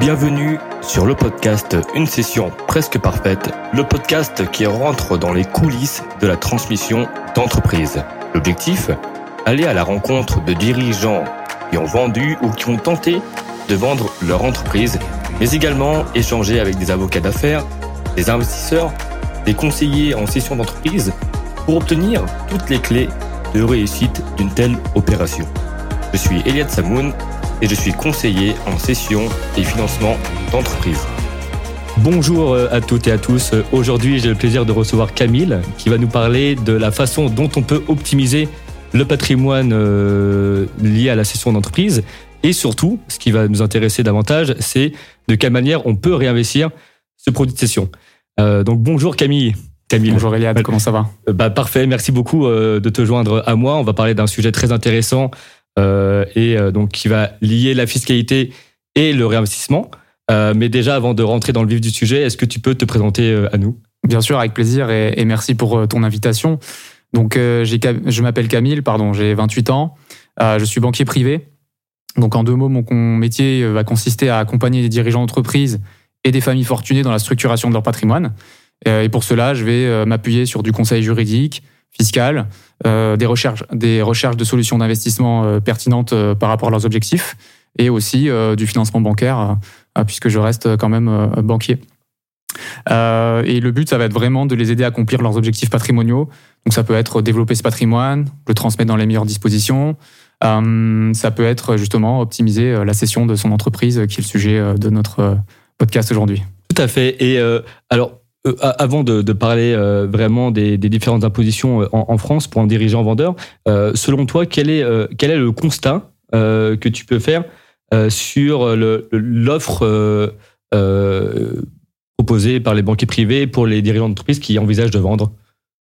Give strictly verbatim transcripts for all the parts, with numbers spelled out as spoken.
Bienvenue sur le podcast Une cession presque parfaite, le podcast qui rentre dans les coulisses de la transmission d'entreprise. L'objectif, aller à la rencontre de dirigeants qui ont vendu ou qui ont tenté de vendre leur entreprise, mais également échanger avec des avocats d'affaires, des investisseurs, des conseillers en cession d'entreprise pour obtenir toutes les clés de réussite d'une telle opération. Je suis Eliad Samoun, et je suis conseiller en cession et financement d'entreprise. Bonjour à toutes et à tous. Aujourd'hui, j'ai le plaisir de recevoir Camille qui va nous parler de la façon dont on peut optimiser le patrimoine euh, lié à la cession d'entreprise. Et surtout, ce qui va nous intéresser davantage, c'est de quelle manière on peut réinvestir ce produit de cession. Euh, donc bonjour Camille. Camille. Bonjour Eliad, comment ça va ? Bah, parfait, merci beaucoup euh, de te joindre à moi. On va parler d'un sujet très intéressant Euh, et euh, donc qui va lier la fiscalité et le réinvestissement. Euh, mais déjà, avant de rentrer dans le vif du sujet, est-ce que tu peux te présenter euh, à nous ? Bien sûr, avec plaisir et, et merci pour euh, ton invitation. Donc, euh, j'ai, je m'appelle Camille, pardon, j'ai vingt-huit ans, euh, je suis banquier privé. Donc, en deux mots, mon, mon métier va consister à accompagner les dirigeants d'entreprise et des familles fortunées dans la structuration de leur patrimoine. Euh, et pour cela, je vais euh, m'appuyer sur du conseil juridique, fiscale, euh, des recherches, des recherches de solutions d'investissement euh, pertinentes euh, par rapport à leurs objectifs, et aussi euh, du financement bancaire, euh, puisque je reste quand même euh, banquier. Euh, et le but, ça va être vraiment de les aider à accomplir leurs objectifs patrimoniaux. Donc ça peut être développer ce patrimoine, le transmettre dans les meilleures dispositions. Euh, ça peut être justement optimiser la cession de son entreprise, qui est le sujet de notre podcast aujourd'hui. Tout à fait. Et euh, alors. Euh, avant de, de parler euh, vraiment des, des différentes impositions en, en France pour un dirigeant vendeur, euh, selon toi, quel est, euh, quel est le constat euh, que tu peux faire euh, sur le, l'offre euh, euh, proposée par les banquiers privés pour les dirigeants d'entreprise qui envisagent de vendre ?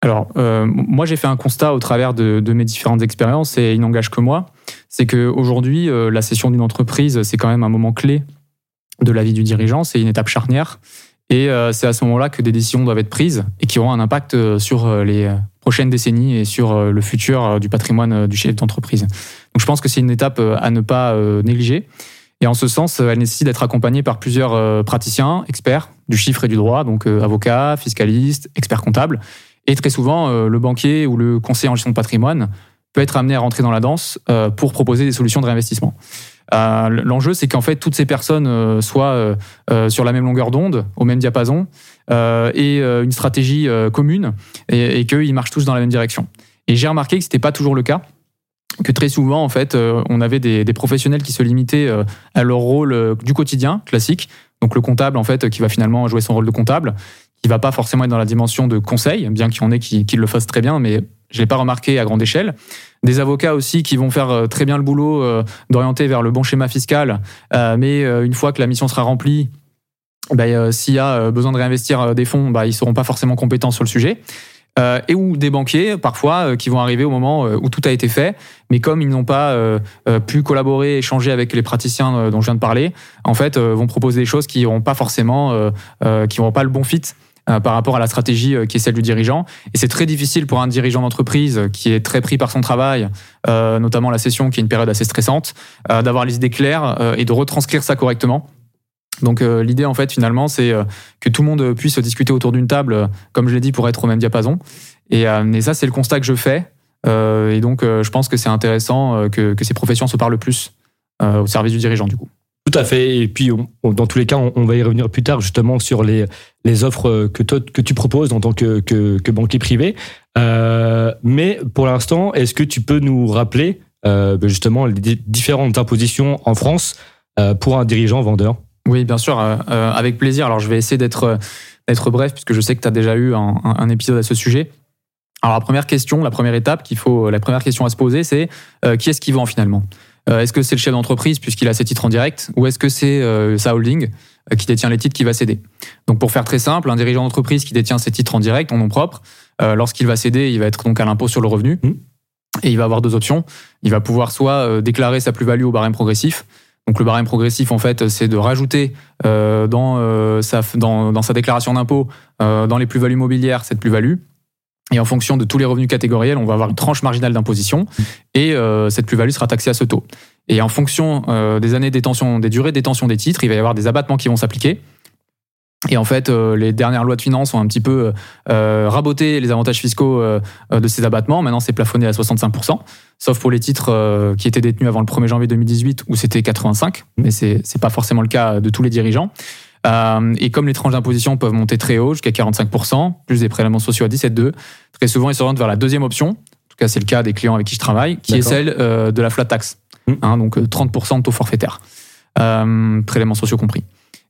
Alors, euh, moi, j'ai fait un constat au travers de, de mes différentes expériences, et il n'engage que moi. C'est qu'aujourd'hui, euh, la cession d'une entreprise, c'est quand même un moment clé de la vie du dirigeant, c'est une étape charnière. Et c'est à ce moment-là que des décisions doivent être prises et qui auront un impact sur les prochaines décennies et sur le futur du patrimoine du chef d'entreprise. Donc je pense que c'est une étape à ne pas négliger. Et en ce sens, elle nécessite d'être accompagnée par plusieurs praticiens, experts du chiffre et du droit, donc avocats, fiscalistes, experts comptables. Et très souvent, le banquier ou le conseiller en gestion de patrimoine peut être amené à rentrer dans la danse pour proposer des solutions de réinvestissement. Euh, l'enjeu, c'est qu'en fait, toutes ces personnes euh, soient euh, euh, sur la même longueur d'onde, au même diapason, euh, et euh, une stratégie euh, commune, et, et qu'ils marchent tous dans la même direction. Et j'ai remarqué que ce n'était pas toujours le cas, que très souvent, en fait, euh, on avait des, des professionnels qui se limitaient euh, à leur rôle euh, du quotidien, classique, donc le comptable, en fait, qui va finalement jouer son rôle de comptable, qui ne va pas forcément être dans la dimension de conseil, bien qu'il y en ait qui, qui le fassent très bien, mais... je ne l'ai pas remarqué à grande échelle. Des avocats aussi qui vont faire très bien le boulot euh, d'orienter vers le bon schéma fiscal, euh, mais euh, une fois que la mission sera remplie, bah, euh, s'il y a besoin de réinvestir des fonds, bah, ils ne seront pas forcément compétents sur le sujet. Euh, et ou des banquiers, parfois, euh, qui vont arriver au moment où tout a été fait, mais comme ils n'ont pas euh, pu collaborer, échanger avec les praticiens dont je viens de parler, en fait, euh, vont proposer des choses qui n'auront pas forcément, euh, euh, qui n'auront pas le bon fit par rapport à la stratégie qui est celle du dirigeant. Et c'est très difficile pour un dirigeant d'entreprise qui est très pris par son travail, euh, notamment la cession qui est une période assez stressante, euh, d'avoir les idées claires euh, et de retranscrire ça correctement. Donc euh, l'idée en fait finalement c'est euh, que tout le monde puisse discuter autour d'une table, euh, comme je l'ai dit, pour être au même diapason. Et, euh, et ça c'est le constat que je fais. Euh, et donc euh, je pense que c'est intéressant euh, que, que ces professions se parlent plus euh, au service du dirigeant du coup. Tout à fait. Et puis, on, on, dans tous les cas, on, on va y revenir plus tard justement sur les, les offres que, toi, que tu proposes en tant que, que, que banquier privé. Euh, mais pour l'instant, est-ce que tu peux nous rappeler euh, justement les d- différentes impositions en France euh, pour un dirigeant vendeur ? Oui, bien sûr, euh, euh, avec plaisir. Alors, je vais essayer d'être, d'être bref puisque je sais que tu as déjà eu un, un, un épisode à ce sujet. Alors, la première question, la première étape qu'il faut, la première question à se poser, c'est euh, qui est-ce qui vend finalement ? Euh, est-ce que c'est le chef d'entreprise puisqu'il a ses titres en direct ou est-ce que c'est euh, sa holding euh, qui détient les titres qui va céder ? Donc pour faire très simple, un dirigeant d'entreprise qui détient ses titres en direct, en nom propre, euh, lorsqu'il va céder, il va être donc à l'impôt sur le revenu mmh. et il va avoir deux options. Il va pouvoir soit euh, déclarer sa plus-value au barème progressif. Donc le barème progressif, en fait, c'est de rajouter euh, dans, euh, sa, dans, dans sa déclaration d'impôt, euh, dans les plus-values mobilières, cette plus-value. Et en fonction de tous les revenus catégoriels, on va avoir une tranche marginale d'imposition et euh, cette plus-value sera taxée à ce taux. Et en fonction euh, des années de détention, des durées de détention des titres, il va y avoir des abattements qui vont s'appliquer. Et en fait, euh, les dernières lois de finances ont un petit peu euh, raboté les avantages fiscaux euh, de ces abattements. Maintenant, c'est plafonné à soixante-cinq pour cent, sauf pour les titres euh, qui étaient détenus avant le premier janvier deux mille dix-huit, où c'était quatre-vingt-cinq pour cent. Mais c'est, c'est pas forcément le cas de tous les dirigeants. Euh, et comme les tranches d'imposition peuvent monter très haut, jusqu'à quarante-cinq pour cent, plus des prélèvements sociaux à dix-sept virgule deux, très souvent, ils se rendent vers la deuxième option. En tout cas, c'est le cas des clients avec qui je travaille, qui D'accord. est celle euh, de la flat tax. Mmh. Hein, donc, trente pour cent de taux forfaitaire, euh, prélèvements sociaux compris.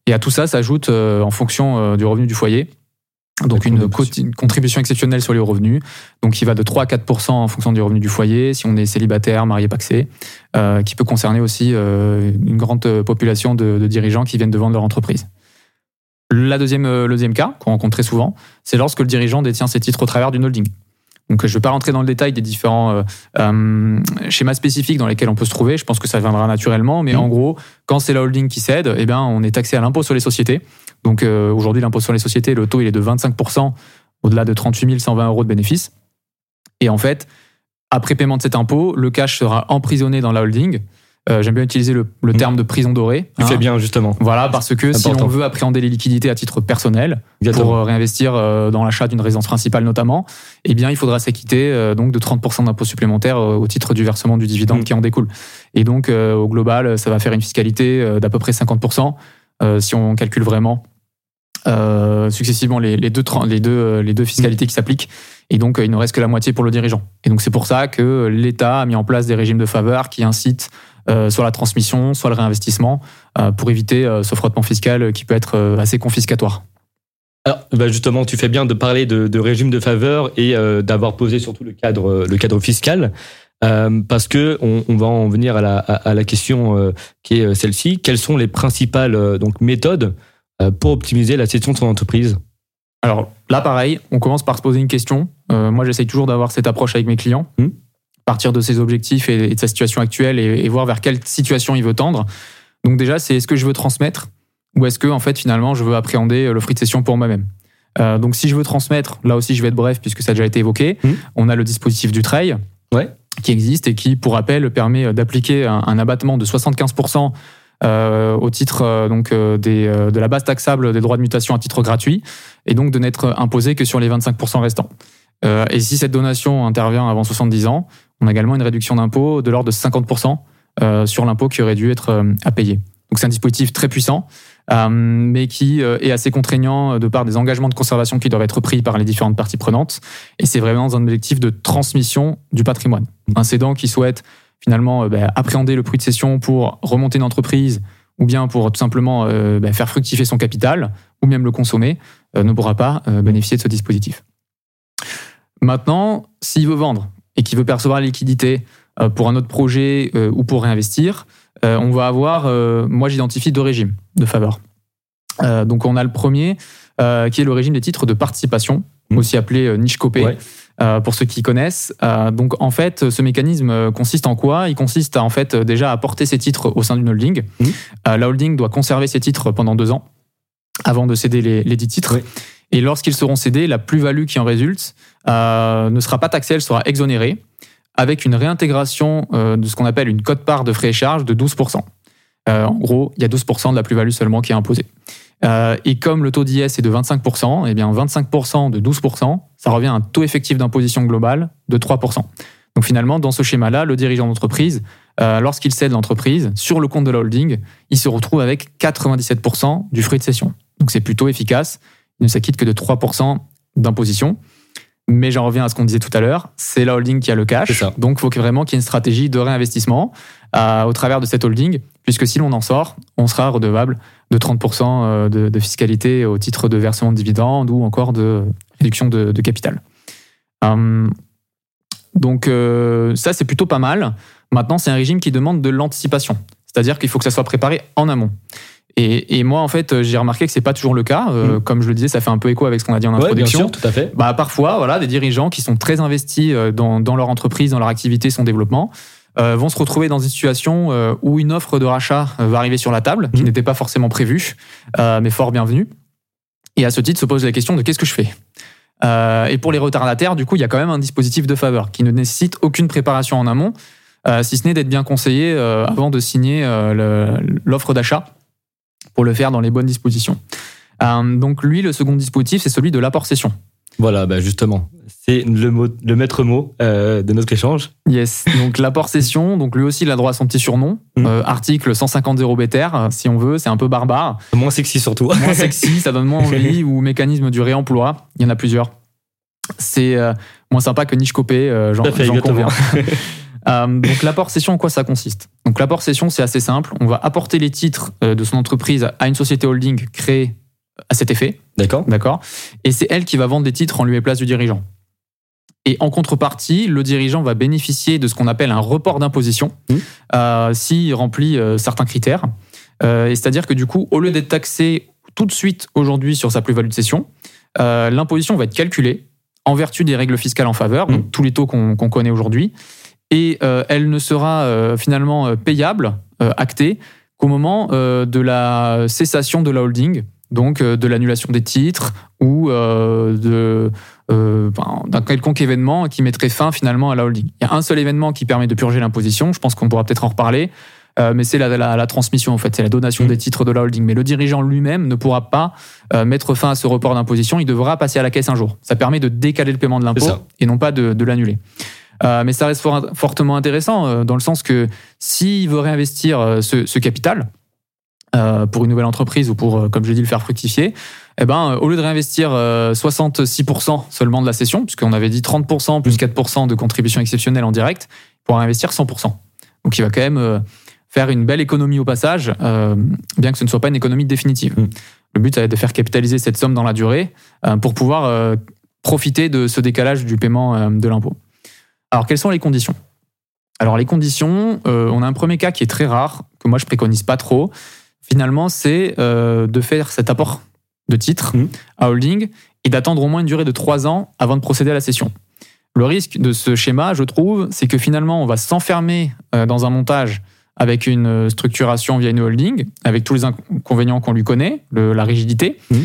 Et à tout ça, ça ajoute euh, en fonction euh, du revenu du foyer, donc une, co- une contribution exceptionnelle sur les revenus, donc qui va de trois à quatre pour cent en fonction du revenu du foyer, si on est célibataire, marié, pacsé, euh, qui peut concerner aussi euh, une grande population de, de dirigeants qui viennent de vendre leur entreprise. La deuxième, le deuxième cas, qu'on rencontre très souvent, c'est lorsque le dirigeant détient ses titres au travers d'une holding. Donc je ne vais pas rentrer dans le détail des différents euh, euh, schémas spécifiques dans lesquels on peut se trouver, je pense que ça viendra naturellement, mais mmh. en gros, quand c'est la holding qui cède, eh bien, on est taxé à l'impôt sur les sociétés. Donc euh, aujourd'hui, l'impôt sur les sociétés, le taux il est de vingt-cinq pour cent au-delà de trente-huit mille cent vingt euros de bénéfices. Et en fait, après paiement de cet impôt, le cash sera emprisonné dans la holding. Euh, j'aime bien utiliser le, le mmh. terme de prison dorée. Tu hein. fais bien, justement. Voilà, parce que important. Si on veut appréhender les liquidités à titre personnel, Exactement. pour euh, réinvestir euh, dans l'achat d'une résidence principale notamment, eh bien, il faudra s'acquitter euh, donc de trente pour cent d'impôts supplémentaires euh, au titre du versement du dividende mmh. qui en découle. Et donc, euh, au global, ça va faire une fiscalité euh, d'à peu près cinquante pour cent euh, si on calcule vraiment euh, successivement les, les, deux, les, deux, les deux fiscalités mmh. qui s'appliquent. Et donc, euh, il ne reste que la moitié pour le dirigeant. Et donc, c'est pour ça que l'État a mis en place des régimes de faveur qui incitent Euh, soit la transmission, soit le réinvestissement, euh, pour éviter euh, ce frottement fiscal qui peut être euh, assez confiscatoire. Alors, bah justement, tu fais bien de parler de, de régime de faveur et euh, d'avoir posé surtout le cadre, le cadre fiscal, euh, parce que on, on va en venir à la, à, à la question euh, qui est celle-ci. Quelles sont les principales euh, donc méthodes euh, pour optimiser la gestion de son entreprise ? Alors là, pareil, on commence par se poser une question. Euh, moi, j'essaye toujours d'avoir cette approche avec mes clients. Mmh. Partir de ses objectifs et de sa situation actuelle et, et voir vers quelle situation il veut tendre. Donc déjà, c'est est-ce que je veux transmettre ou est-ce que en fait finalement je veux appréhender le free de cession pour moi-même. Euh, donc si je veux transmettre, là aussi je vais être bref puisque ça a déjà été évoqué. Mmh. On a le dispositif du trail ouais. qui existe et qui, pour rappel, permet d'appliquer un, un abattement de soixante-quinze pour cent euh, au titre euh, donc euh, des, euh, de la base taxable des droits de mutation à titre gratuit et donc de n'être imposé que sur les vingt-cinq pour cent restants. Euh, et si cette donation intervient avant soixante-dix ans, on a également une réduction d'impôt de l'ordre de cinquante pour cent euh, sur l'impôt qui aurait dû être euh, à payer. Donc c'est un dispositif très puissant, euh, mais qui euh, est assez contraignant de par des engagements de conservation qui doivent être pris par les différentes parties prenantes. Et c'est vraiment dans un objectif de transmission du patrimoine. Un cédant qui souhaite finalement euh, bah, appréhender le prix de cession pour remonter une entreprise ou bien pour tout simplement euh, bah, faire fructifier son capital ou même le consommer, euh, ne pourra pas euh, bénéficier de ce dispositif. Maintenant, s'il veut vendre et qui veut percevoir la liquidité pour un autre projet ou pour réinvestir, on va avoir, moi j'identifie deux régimes de faveur. Donc on a le premier qui est le régime des titres de participation, aussi appelé niche copé, ouais. pour ceux qui connaissent. Donc en fait, ce mécanisme consiste en quoi ? Il consiste à, en fait déjà à porter ses titres au sein d'une holding. Mmh. La holding doit conserver ses titres pendant deux ans avant de céder les, les dix titres. Ouais. Et lorsqu'ils seront cédés, la plus-value qui en résulte euh, ne sera pas taxée, elle sera exonérée, avec une réintégration euh, de ce qu'on appelle une quote-part de frais et charges de douze pour cent. Euh, en gros, il y a douze pour cent de la plus-value seulement qui est imposée. Euh, et comme le taux d'I S est de vingt-cinq pour cent, eh bien vingt-cinq pour cent de douze pour cent, ça revient à un taux effectif d'imposition globale de trois pour cent. Donc finalement, dans ce schéma-là, le dirigeant d'entreprise, euh, lorsqu'il cède l'entreprise, sur le compte de la holding, il se retrouve avec quatre-vingt-dix-sept pour cent du fruit de cession. Donc c'est plutôt efficace. Il ne s'acquitte que de trois pour cent d'imposition. Mais j'en reviens à ce qu'on disait tout à l'heure, c'est la holding qui a le cash. Donc il faut vraiment qu'il y ait une stratégie de réinvestissement euh, au travers de cette holding, puisque si l'on en sort, on sera redevable de trente pour cent de, de fiscalité au titre de versement de dividendes ou encore de réduction de, de capital. Hum, donc euh, ça, c'est plutôt pas mal. Maintenant, c'est un régime qui demande de l'anticipation. C'est-à-dire qu'il faut que ça soit préparé en amont. Et, et moi, en fait, j'ai remarqué que c'est pas toujours le cas. Euh, mmh. Comme je le disais, ça fait un peu écho avec ce qu'on a dit en introduction. Ouais, bien sûr, tout à fait. Bah, parfois, voilà, des dirigeants qui sont très investis dans, dans leur entreprise, dans leur activité, son développement, euh, vont se retrouver dans une situation euh, où une offre de rachat va arriver sur la table, qui mmh. n'était pas forcément prévue, euh, mais fort bienvenue. Et à ce titre, se pose la question de qu'est-ce que je fais ? Euh, et pour les retardataires, du coup, il y a quand même un dispositif de faveur qui ne nécessite aucune préparation en amont, euh, si ce n'est d'être bien conseillé euh, avant de signer euh, le, l'offre d'achat pour le faire dans les bonnes dispositions. Euh, donc lui, le second dispositif, c'est celui de l'apport-cession. Voilà, bah justement, c'est le, mot, le maître mot euh, de notre échange. Yes, donc l'apport-cession, donc lui aussi il a droit à son petit surnom, mmh. euh, article cent cinquante zéro B T R, si on veut, c'est un peu barbare. Moins sexy surtout. Moins sexy, ça donne moins envie, ou mécanisme du réemploi, il y en a plusieurs. C'est euh, moins sympa que niche copée, euh, j'en, j'en conviens. euh, donc l'apport-cession, en quoi ça consiste ? Donc l'apport-cession, c'est assez simple, on va apporter les titres de son entreprise à une société holding créée à cet effet. D'accord. D'accord. Et c'est elle qui va vendre des titres en lieu et place du dirigeant. Et en contrepartie, le dirigeant va bénéficier de ce qu'on appelle un report d'imposition mmh. euh, s'il remplit euh, certains critères. Euh, et c'est-à-dire que du coup, au lieu d'être taxé tout de suite aujourd'hui sur sa plus-value de cession, euh, l'imposition va être calculée en vertu des règles fiscales en faveur, mmh. donc tous les taux qu'on, qu'on connaît aujourd'hui. Et euh, elle ne sera euh, finalement payable, euh, actée, qu'au moment euh, de la cessation de la holding. Donc euh, de l'annulation des titres ou euh, de, euh, ben, d'un quelconque événement qui mettrait fin finalement à la holding. Il y a un seul événement qui permet de purger l'imposition, je pense qu'on pourra peut-être en reparler, euh, mais c'est la, la, la transmission en fait, c'est la donation mmh. des titres de la holding. Mais le dirigeant lui-même ne pourra pas euh, mettre fin à ce report d'imposition, il devra passer à la caisse un jour. Ça permet de décaler le paiement de l'impôt et non pas de, de l'annuler. Euh, mais ça reste fort, fortement intéressant euh, dans le sens que s'il veut réinvestir euh, ce, ce capital, pour une nouvelle entreprise ou pour, comme je l'ai dit, le faire fructifier, eh ben, au lieu de réinvestir soixante-six pour cent seulement de la cession, puisqu'on avait dit trente pour cent plus quatre pour cent de contribution exceptionnelle en direct, il pourra réinvestir cent pour cent. Donc il va quand même faire une belle économie au passage, euh, bien que ce ne soit pas une économie définitive. Mmh. Le but, ça va être de faire capitaliser cette somme dans la durée euh, pour pouvoir euh, profiter de ce décalage du paiement euh, de l'impôt. Alors, quelles sont les conditions ? Alors, les conditions, euh, on a un premier cas qui est très rare, que moi, je ne préconise pas trop. Finalement, c'est euh, de faire cet apport de titres mmh. à holding et d'attendre au moins une durée de trois ans avant de procéder à la cession. Le risque de ce schéma, je trouve, c'est que finalement, on va s'enfermer euh, dans un montage avec une structuration via une holding, avec tous les inconvénients qu'on lui connaît, le, la rigidité, mmh.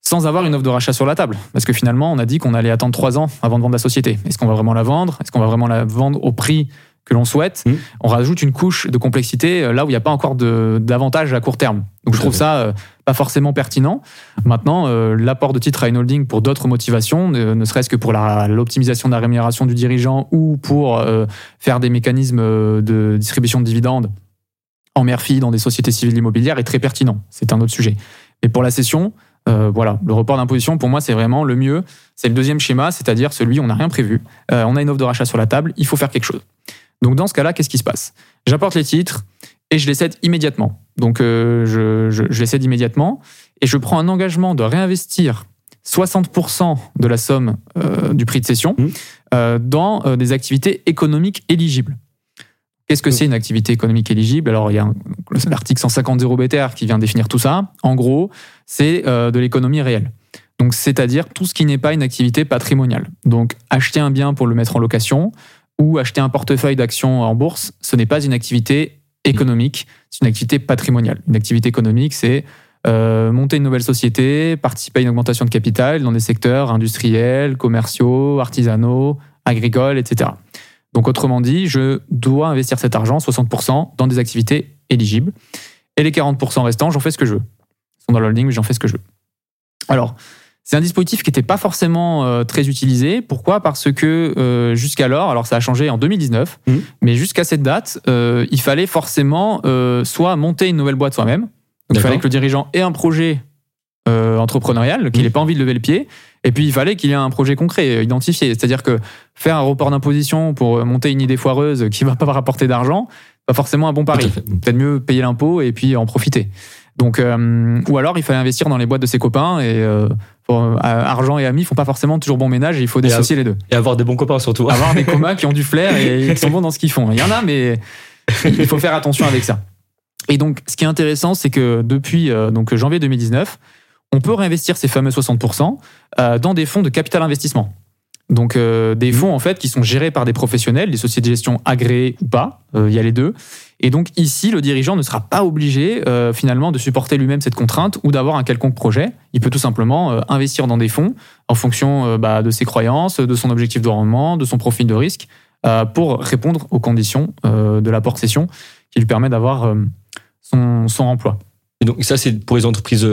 sans avoir une offre de rachat sur la table. Parce que finalement, on a dit qu'on allait attendre trois ans avant de vendre la société. Est-ce qu'on va vraiment la vendre ? Est-ce qu'on va vraiment la vendre au prix que l'on souhaite, mmh. on rajoute une couche de complexité là où il n'y a pas encore de, d'avantage à court terme. Donc je trouve oui. ça euh, pas forcément pertinent. Maintenant, euh, l'apport de titres à une holding pour d'autres motivations, ne, ne serait-ce que pour la, l'optimisation de la rémunération du dirigeant ou pour euh, faire des mécanismes de distribution de dividendes en mère-fille dans des sociétés civiles immobilières, est très pertinent. C'est un autre sujet. Mais pour la cession, euh, voilà, le report d'imposition, pour moi, c'est vraiment le mieux. C'est le deuxième schéma, c'est-à-dire celui où on n'a rien prévu. Euh, on a une offre de rachat sur la table, il faut faire quelque chose. Donc dans ce cas-là, qu'est-ce qui se passe ? J'apporte les titres et je les cède immédiatement. Donc euh, je, je, je les cède immédiatement et je prends un engagement de réinvestir soixante pour cent de la somme euh, du prix de cession euh, dans euh, des activités économiques éligibles. Qu'est-ce que c'est une activité économique éligible ? Alors il y a un, l'article cent cinquante zéro B T R qui vient définir tout ça. En gros, c'est euh, de l'économie réelle. Donc c'est-à-dire tout ce qui n'est pas une activité patrimoniale. Donc acheter un bien pour le mettre en location, ou acheter un portefeuille d'actions en bourse, ce n'est pas une activité économique, c'est une activité patrimoniale. Une activité économique, c'est euh, monter une nouvelle société, participer à une augmentation de capital dans des secteurs industriels, commerciaux, artisanaux, agricoles, et cetera. Donc autrement dit, je dois investir cet argent, soixante pour cent, dans des activités éligibles. Et les quarante pour cent restants, j'en fais ce que je veux. Ils sont dans le holding, mais j'en fais ce que je veux. Alors, c'est un dispositif qui n'était pas forcément euh, très utilisé. Pourquoi ? Parce que euh, jusqu'alors, alors ça a changé en deux mille dix-neuf, mmh. mais jusqu'à cette date, euh, il fallait forcément euh, soit monter une nouvelle boîte soi-même. Donc D'accord. il fallait que le dirigeant ait un projet euh, entrepreneurial, qu'il n'ait mmh. pas envie de lever le pied. Et puis il fallait qu'il ait un projet concret, identifié. C'est-à-dire que faire un report d'imposition pour monter une idée foireuse qui ne va pas rapporter d'argent, pas forcément un bon pari. Peut-être mieux payer l'impôt et puis en profiter. Donc, euh, ou alors il fallait investir dans les boîtes de ses copains et euh, bon, argent et amis font pas forcément toujours bon ménage et il faut dissocier et à, les deux. Et avoir des bons copains surtout. Avoir des copains qui ont du flair et qui sont bons dans ce qu'ils font. Il y en a, mais il faut faire attention avec ça. Et donc, ce qui est intéressant, c'est que depuis euh, donc, janvier deux mille dix-neuf, on peut réinvestir ces fameux soixante pour cent euh, dans des fonds de capital investissement. Donc euh, des fonds en fait qui sont gérés par des professionnels, des sociétés de gestion agréées ou pas, il euh, y a les deux. Et donc ici, le dirigeant ne sera pas obligé euh, finalement de supporter lui-même cette contrainte ou d'avoir un quelconque projet. Il peut tout simplement euh, investir dans des fonds en fonction euh, bah, de ses croyances, de son objectif de rendement, de son profil de risque euh, pour répondre aux conditions euh, de l'apport-cession qui lui permet d'avoir euh, son, son emploi. Et donc ça, c'est pour les entreprises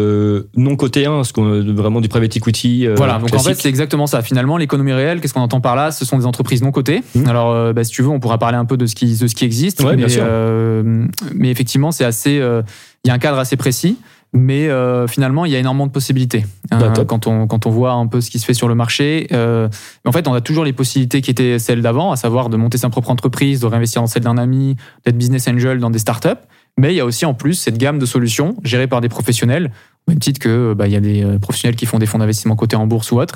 non cotées, hein, ce qu'on, vraiment du private equity. Euh, voilà, donc classique. En fait, c'est exactement ça. Finalement, l'économie réelle, qu'est-ce qu'on entend par là ? Ce sont des entreprises non cotées. Mmh. Alors, euh, bah, si tu veux, on pourra parler un peu de ce qui, de ce qui existe. Ouais, mais, bien sûr. Euh, mais effectivement, c'est assez, euh, y a un cadre assez précis. Mais euh, finalement, il y a énormément de possibilités. Bah, hein, quand on quand on voit un peu ce qui se fait sur le marché, euh, en fait, on a toujours les possibilités qui étaient celles d'avant, à savoir de monter sa propre entreprise, de réinvestir dans celle d'un ami, d'être business angel dans des startups. Mais il y a aussi en plus cette gamme de solutions gérées par des professionnels, au même titre que bah, il y a des professionnels qui font des fonds d'investissement cotés en bourse ou autres,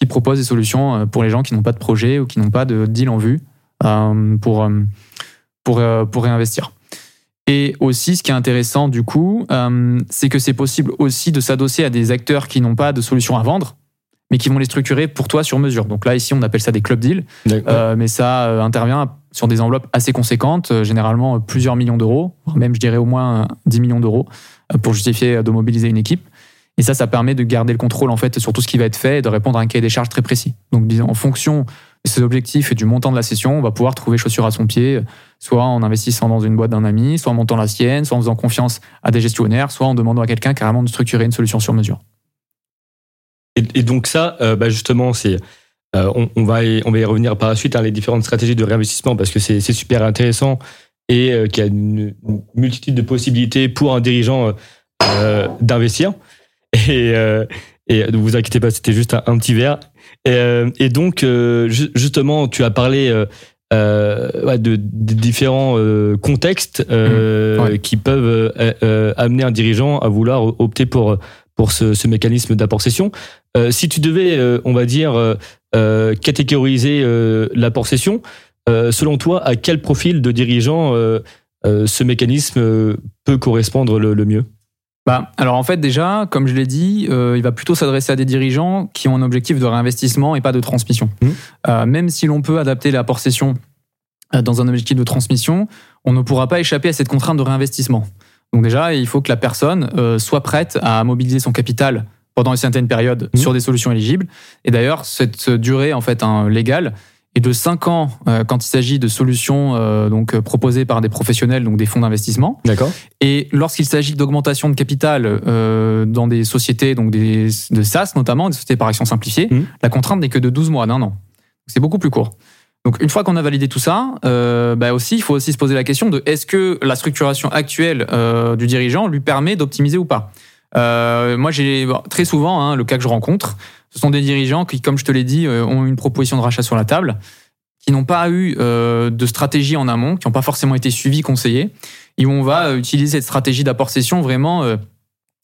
qui proposent des solutions pour les gens qui n'ont pas de projet ou qui n'ont pas de deal en vue euh, pour pour pour réinvestir. Et aussi, ce qui est intéressant du coup, euh, c'est que c'est possible aussi de s'adosser à des acteurs qui n'ont pas de solution à vendre, mais qui vont les structurer pour toi sur mesure. Donc là, ici, on appelle ça des club deals, euh, mais ça euh, intervient sur des enveloppes assez conséquentes, euh, généralement euh, plusieurs millions d'euros, voire même, je dirais, au moins euh, dix millions d'euros euh, pour justifier euh, de mobiliser une équipe. Et ça, ça permet de garder le contrôle en fait sur tout ce qui va être fait et de répondre à un cahier des charges très précis. Donc, disons, en fonction de ses objectifs et du montant de la cession, on va pouvoir trouver chaussure à son pied, soit en investissant dans une boîte d'un ami, soit en montant la sienne, soit en faisant confiance à des gestionnaires, soit en demandant à quelqu'un carrément de structurer une solution sur mesure. Et, et donc ça, euh, bah justement, c'est, euh, on, on, va y, on va y revenir par la suite, hein, les différentes stratégies de réinvestissement, parce que c'est, c'est super intéressant et euh, qu'il y a une, une multitude de possibilités pour un dirigeant euh, d'investir. Et, euh, et ne vous inquiétez pas, c'était juste un, un petit verre. Et, euh, et donc, euh, ju- justement, tu as parlé euh, euh, ouais, de, de différents euh, contextes euh, mmh, ouais. qui peuvent euh, euh, amener un dirigeant à vouloir opter pour, pour ce, ce mécanisme d'apport-cession. Euh, si tu devais, euh, on va dire, euh, catégoriser euh, l'apport-cession, euh, selon toi, à quel profil de dirigeant euh, euh, ce mécanisme peut correspondre le, le mieux ? Bah, alors en fait déjà, comme je l'ai dit, euh, il va plutôt s'adresser à des dirigeants qui ont un objectif de réinvestissement et pas de transmission. Mmh. Euh, même si l'on peut adapter l'apport-cession dans un objectif de transmission, on ne pourra pas échapper à cette contrainte de réinvestissement. Donc déjà, il faut que la personne euh, soit prête à mobiliser son capital pendant une certaine période mmh. sur des solutions éligibles. Et d'ailleurs, cette durée en fait hein, légale est de cinq ans euh, quand il s'agit de solutions euh, donc, euh, proposées par des professionnels, donc des fonds d'investissement. D'accord. Et lorsqu'il s'agit d'augmentation de capital euh, dans des sociétés, donc des, de SaaS notamment, des sociétés par action simplifiée, mmh. la contrainte n'est que de douze mois, d'un an. C'est beaucoup plus court. Donc une fois qu'on a validé tout ça, euh, bah aussi, il faut aussi se poser la question de est-ce que la structuration actuelle euh, du dirigeant lui permet d'optimiser ou pas ? Euh, moi, j'ai très souvent hein, le cas que je rencontre, ce sont des dirigeants qui, comme je te l'ai dit, ont une proposition de rachat sur la table, qui n'ont pas eu euh, de stratégie en amont, qui n'ont pas forcément été suivis, conseillés, et où on va utiliser cette stratégie d'apport-cession vraiment euh,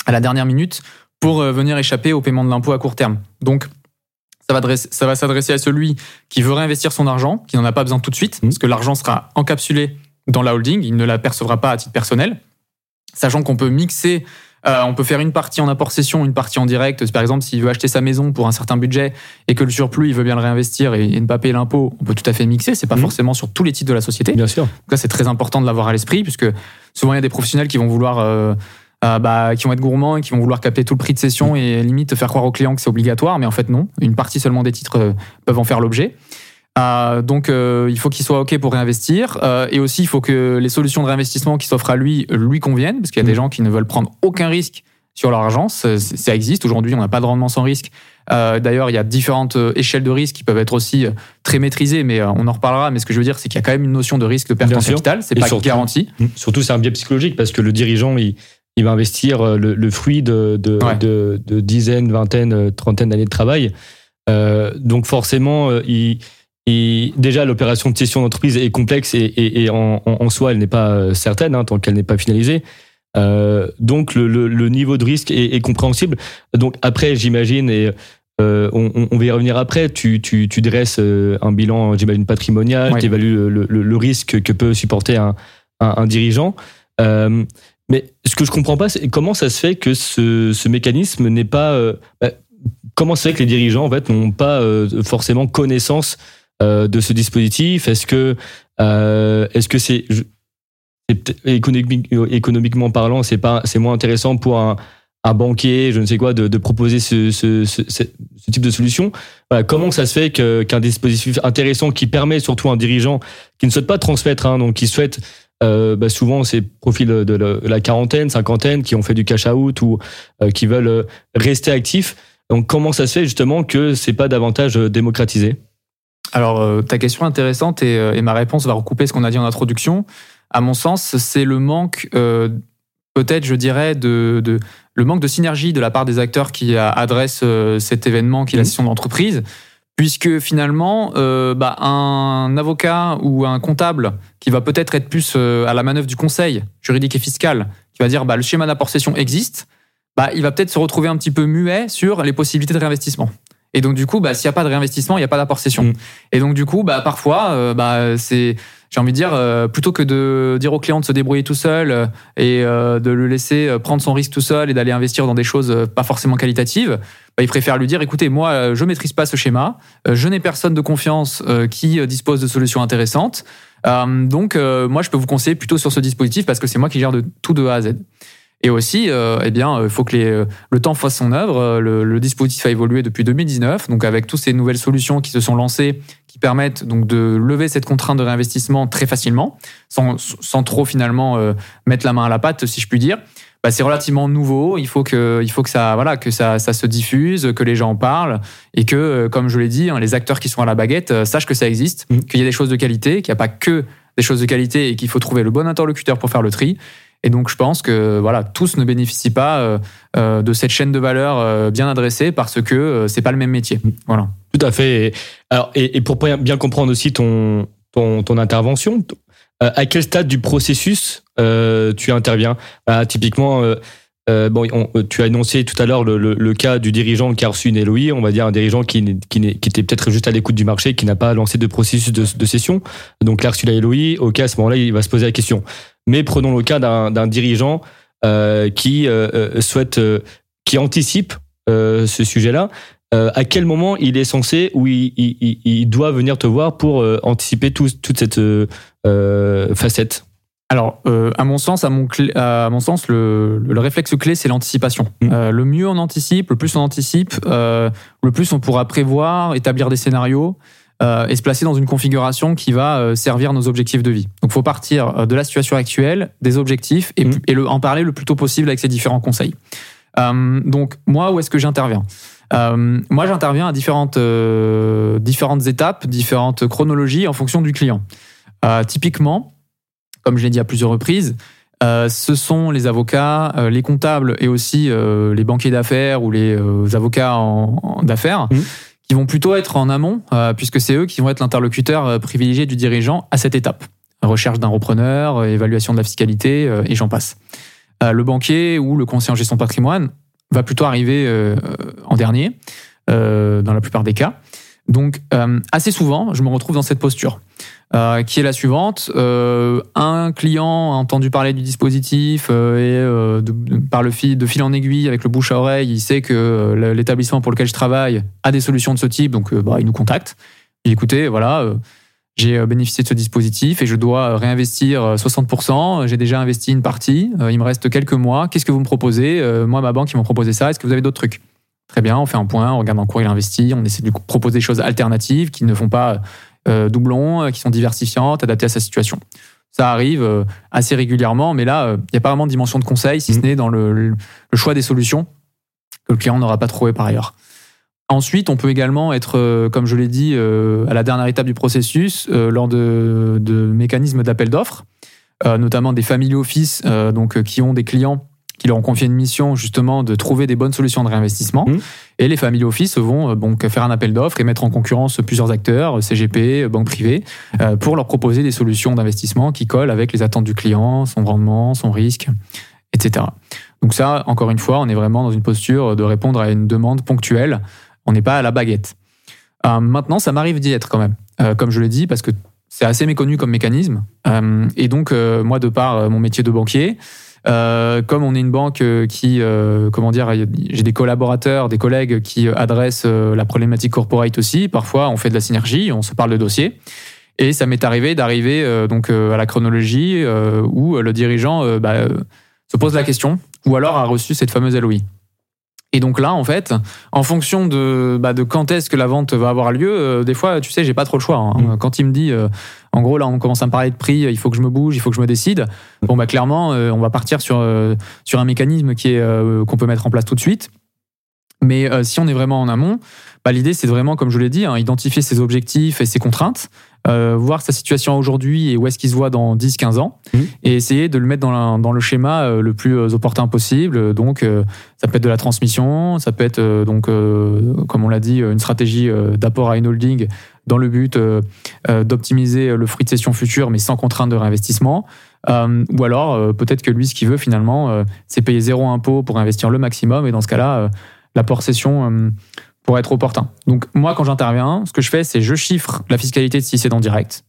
à la dernière minute pour euh, venir échapper au paiement de l'impôt à court terme. Donc, ça va, adresse, ça va s'adresser à celui qui veut réinvestir son argent, qui n'en a pas besoin tout de suite, mmh. parce que l'argent sera encapsulé dans la holding, il ne la percevra pas à titre personnel, sachant qu'on peut mixer. Euh, on peut faire une partie en apport-cession, une partie en direct. Par exemple, s'il veut acheter sa maison pour un certain budget et que le surplus, il veut bien le réinvestir et, et ne pas payer l'impôt, on peut tout à fait mixer. C'est pas mmh. forcément sur tous les titres de la société. Bien sûr. Donc là, c'est très important de l'avoir à l'esprit puisque souvent, il y a des professionnels qui vont vouloir, euh, euh, bah, qui vont être gourmands et qui vont vouloir capter tout le prix de cession mmh. et limite faire croire aux clients que c'est obligatoire. Mais en fait, non. Une partie seulement des titres euh, peuvent en faire l'objet. Euh, donc, euh, il faut qu'il soit OK pour réinvestir. Euh, et aussi, il faut que les solutions de réinvestissement qui s'offrent à lui, lui conviennent. Parce qu'il y a mmh. des gens qui ne veulent prendre aucun risque sur leur argent. Ça, ça existe. Aujourd'hui, on n'a pas de rendement sans risque. Euh, d'ailleurs, il y a différentes échelles de risque qui peuvent être aussi très maîtrisées. Mais on en reparlera. Mais ce que je veux dire, c'est qu'il y a quand même une notion de risque de perte en capital. C'est pas garanti. Surtout, c'est un biais psychologique parce que le dirigeant, il, il va investir le, le fruit de, de, ouais. de, de dizaines, vingtaines, trentaines d'années de travail. Euh, donc, forcément, il... Et déjà, l'opération de cession d'entreprise est complexe et, et, et en, en soi, elle n'est pas certaine hein, tant qu'elle n'est pas finalisée. Euh, donc, le, le, le niveau de risque est, est compréhensible. Donc, après, j'imagine, et euh, on, on va y revenir après, tu, tu, tu dresses un bilan, j'imagine, patrimonial, ouais. tu évalues le, le, le risque que peut supporter un, un, un dirigeant. Euh, mais ce que je comprends pas, c'est comment ça se fait que ce, ce mécanisme n'est pas... Euh, bah, Comment c'est que les dirigeants en fait n'ont pas euh, forcément connaissance euh, de ce dispositif? Est-ce que euh, est-ce que c'est, c'est économique, économiquement parlant, c'est pas c'est moins intéressant pour un, un banquier, je ne sais quoi, de, de proposer ce, ce, ce, ce, ce type de solution? Voilà, comment ça se fait que, qu'un dispositif intéressant qui permet surtout à un dirigeant qui ne souhaite pas transmettre, hein, donc qui souhaite Euh, bah souvent ces profils de la quarantaine, cinquantaine qui ont fait du cash out ou euh, qui veulent rester actifs. Donc comment ça se fait justement que c'est pas davantage démocratisé? Alors euh, ta question est intéressante et, et ma réponse va recouper ce qu'on a dit en introduction. À mon sens, c'est le manque euh, peut-être je dirais de, de le manque de synergie de la part des acteurs qui adressent cet événement qui est mmh. la session d'entreprise. Puisque finalement, euh, bah, un avocat ou un comptable qui va peut-être être plus euh, à la manœuvre du conseil juridique et fiscal, qui va dire bah, le schéma d'apport-cession existe, bah, il va peut-être se retrouver un petit peu muet sur les possibilités de réinvestissement. Et donc du coup, bah, s'il n'y a pas de réinvestissement, il n'y a pas d'apport-cession. Mmh. Et donc du coup, bah, parfois, euh, bah, c'est, j'ai envie de dire, euh, plutôt que de dire au client de se débrouiller tout seul euh, et euh, de le laisser prendre son risque tout seul et d'aller investir dans des choses pas forcément qualitatives, bah, il préfère lui dire, écoutez, moi, je ne maîtrise pas ce schéma, je n'ai personne de confiance qui dispose de solutions intéressantes, euh, donc euh, moi, je peux vous conseiller plutôt sur ce dispositif parce que c'est moi qui gère de, tout de A à Z. Et aussi, euh, eh bien, il faut que les, le temps fasse son œuvre. Le, le dispositif a évolué depuis deux mille dix-neuf, donc avec toutes ces nouvelles solutions qui se sont lancées, qui permettent donc de lever cette contrainte de réinvestissement très facilement, sans, sans trop finalement euh, mettre la main à la pâte, si je puis dire. Bah, c'est relativement nouveau. Il faut que, il faut que ça, voilà, que ça, ça se diffuse, que les gens en parlent et que, comme je l'ai dit, hein, les acteurs qui sont à la baguette euh, sachent que ça existe, mmh. qu'il y a des choses de qualité, qu'il n'y a pas que des choses de qualité et qu'il faut trouver le bon interlocuteur pour faire le tri. Et donc, je pense que voilà, tous ne bénéficient pas euh, euh, de cette chaîne de valeur euh, bien adressée parce que euh, c'est pas le même métier. Voilà. Tout à fait. Et, alors, et, et pour bien comprendre aussi ton, ton, ton intervention, euh, à quel stade du processus Euh, tu interviens? Bah, typiquement, euh, euh, bon, on, tu as énoncé tout à l'heure le, le, le cas du dirigeant qui a reçu une L O I, on va dire un dirigeant qui, qui, qui était peut-être juste à l'écoute du marché, qui n'a pas lancé de processus de, de cession. Donc, il a reçu la L O I. Ok, à ce moment-là, il va se poser la question. Mais prenons le cas d'un, d'un dirigeant euh, qui euh, souhaite, euh, qui anticipe euh, ce sujet-là. Euh, à quel moment il est censé ou il, il, il doit venir te voir pour euh, anticiper tout, toute cette euh, facette? Alors, euh, à mon sens, à mon, clé, à mon sens, le, le réflexe clé, c'est l'anticipation. Mmh. Euh, le mieux on anticipe, le plus on anticipe, euh, le plus on pourra prévoir, établir des scénarios euh, et se placer dans une configuration qui va servir nos objectifs de vie. Donc, il faut partir de la situation actuelle, des objectifs et, mmh. et le, en parler le plus tôt possible avec ses différents conseils. Euh, donc, moi, où est-ce que j'interviens ? Euh, moi, j'interviens à différentes, euh, différentes étapes, différentes chronologies en fonction du client. Euh, typiquement, comme je l'ai dit à plusieurs reprises, euh, ce sont les avocats, euh, les comptables et aussi euh, les banquiers d'affaires ou les euh, avocats en, en, d'affaires mmh. qui vont plutôt être en amont, euh, puisque c'est eux qui vont être l'interlocuteur euh, privilégié du dirigeant à cette étape. Recherche d'un repreneur, euh, évaluation de la fiscalité euh, et j'en passe. Euh, le banquier ou le conseiller en gestion patrimoine va plutôt arriver euh, en dernier, euh, dans la plupart des cas. Donc, euh, assez souvent, je me retrouve dans cette posture. Euh, qui est la suivante. Euh, un client a entendu parler du dispositif euh, et euh, de, de, par le fil, de fil en aiguille, avec le bouche à oreille, il sait que euh, l'établissement pour lequel je travaille a des solutions de ce type, donc euh, bah, il nous contacte. Il dit, écoutez, voilà, euh, j'ai bénéficié de ce dispositif et je dois réinvestir soixante pour cent, j'ai déjà investi une partie, euh, il me reste quelques mois, qu'est-ce que vous me proposez? euh, Moi, ma banque, ils m'ont proposé ça, est-ce que vous avez d'autres trucs? Très bien, on fait un point, on regarde en quoi il investit, on essaie de lui proposer des choses alternatives qui ne font pas... Euh, doublons, euh, qui sont diversifiantes, adaptées à sa situation. Ça arrive euh, assez régulièrement, mais là, il euh, n'y a pas vraiment de dimension de conseil, si mmh. ce n'est dans le, le, le choix des solutions que le client n'aura pas trouvé par ailleurs. Ensuite, on peut également être, euh, comme je l'ai dit, euh, à la dernière étape du processus, euh, lors de, de mécanismes d'appel d'offres, euh, notamment des family office, euh, donc, euh, qui ont des clients qui leur ont confié une mission justement de trouver des bonnes solutions de réinvestissement. Mmh. Et les family office vont donc faire un appel d'offres et mettre en concurrence plusieurs acteurs, C G P, banque privée, pour leur proposer des solutions d'investissement qui collent avec les attentes du client, son rendement, son risque, et cetera. Donc ça, encore une fois, on est vraiment dans une posture de répondre à une demande ponctuelle. On n'est pas à la baguette. Euh, maintenant, ça m'arrive d'y être quand même, euh, comme je l'ai dit, parce que c'est assez méconnu comme mécanisme. Euh, et donc, euh, moi, de par mon métier de banquier, Euh, comme on est une banque qui, euh, comment dire, j'ai des collaborateurs, des collègues qui adressent la problématique corporate aussi. Parfois, on fait de la synergie, on se parle de dossiers. Et ça m'est arrivé d'arriver euh, donc euh, à la chronologie euh, où le dirigeant euh, bah, euh, se pose la question, ou alors a reçu cette fameuse L O I. Et donc là, en fait, en fonction de, bah, de quand est-ce que la vente va avoir lieu, euh, des fois, tu sais, j'ai pas trop le choix. Hein. Mmh. Quand il me dit, euh, en gros, là, on commence à me parler de prix, il faut que je me bouge, il faut que je me décide. Mmh. Bon, bah clairement, euh, on va partir sur euh, sur un mécanisme qui est euh, qu'on peut mettre en place tout de suite. Mais euh, si on est vraiment en amont, bah, l'idée, c'est vraiment, comme je l'ai dit, hein, identifier ses objectifs et ses contraintes. Euh, voir sa situation aujourd'hui et où est-ce qu'il se voit dans dix à quinze ans, mmh. et essayer de le mettre dans, la, dans le schéma le plus opportun possible. Donc, euh, ça peut être de la transmission, ça peut être, euh, donc, euh, comme on l'a dit, une stratégie euh, d'apport à une holding dans le but euh, euh, d'optimiser le fruit de cession future, mais sans contrainte de réinvestissement. Euh, ou alors, euh, peut-être que lui, ce qu'il veut finalement, euh, c'est payer zéro impôt pour investir le maximum, et dans ce cas-là, euh, l'apport cession... Euh, pour être opportun. Donc moi, quand j'interviens, ce que je fais, c'est je chiffre la fiscalité de si c'est en direct.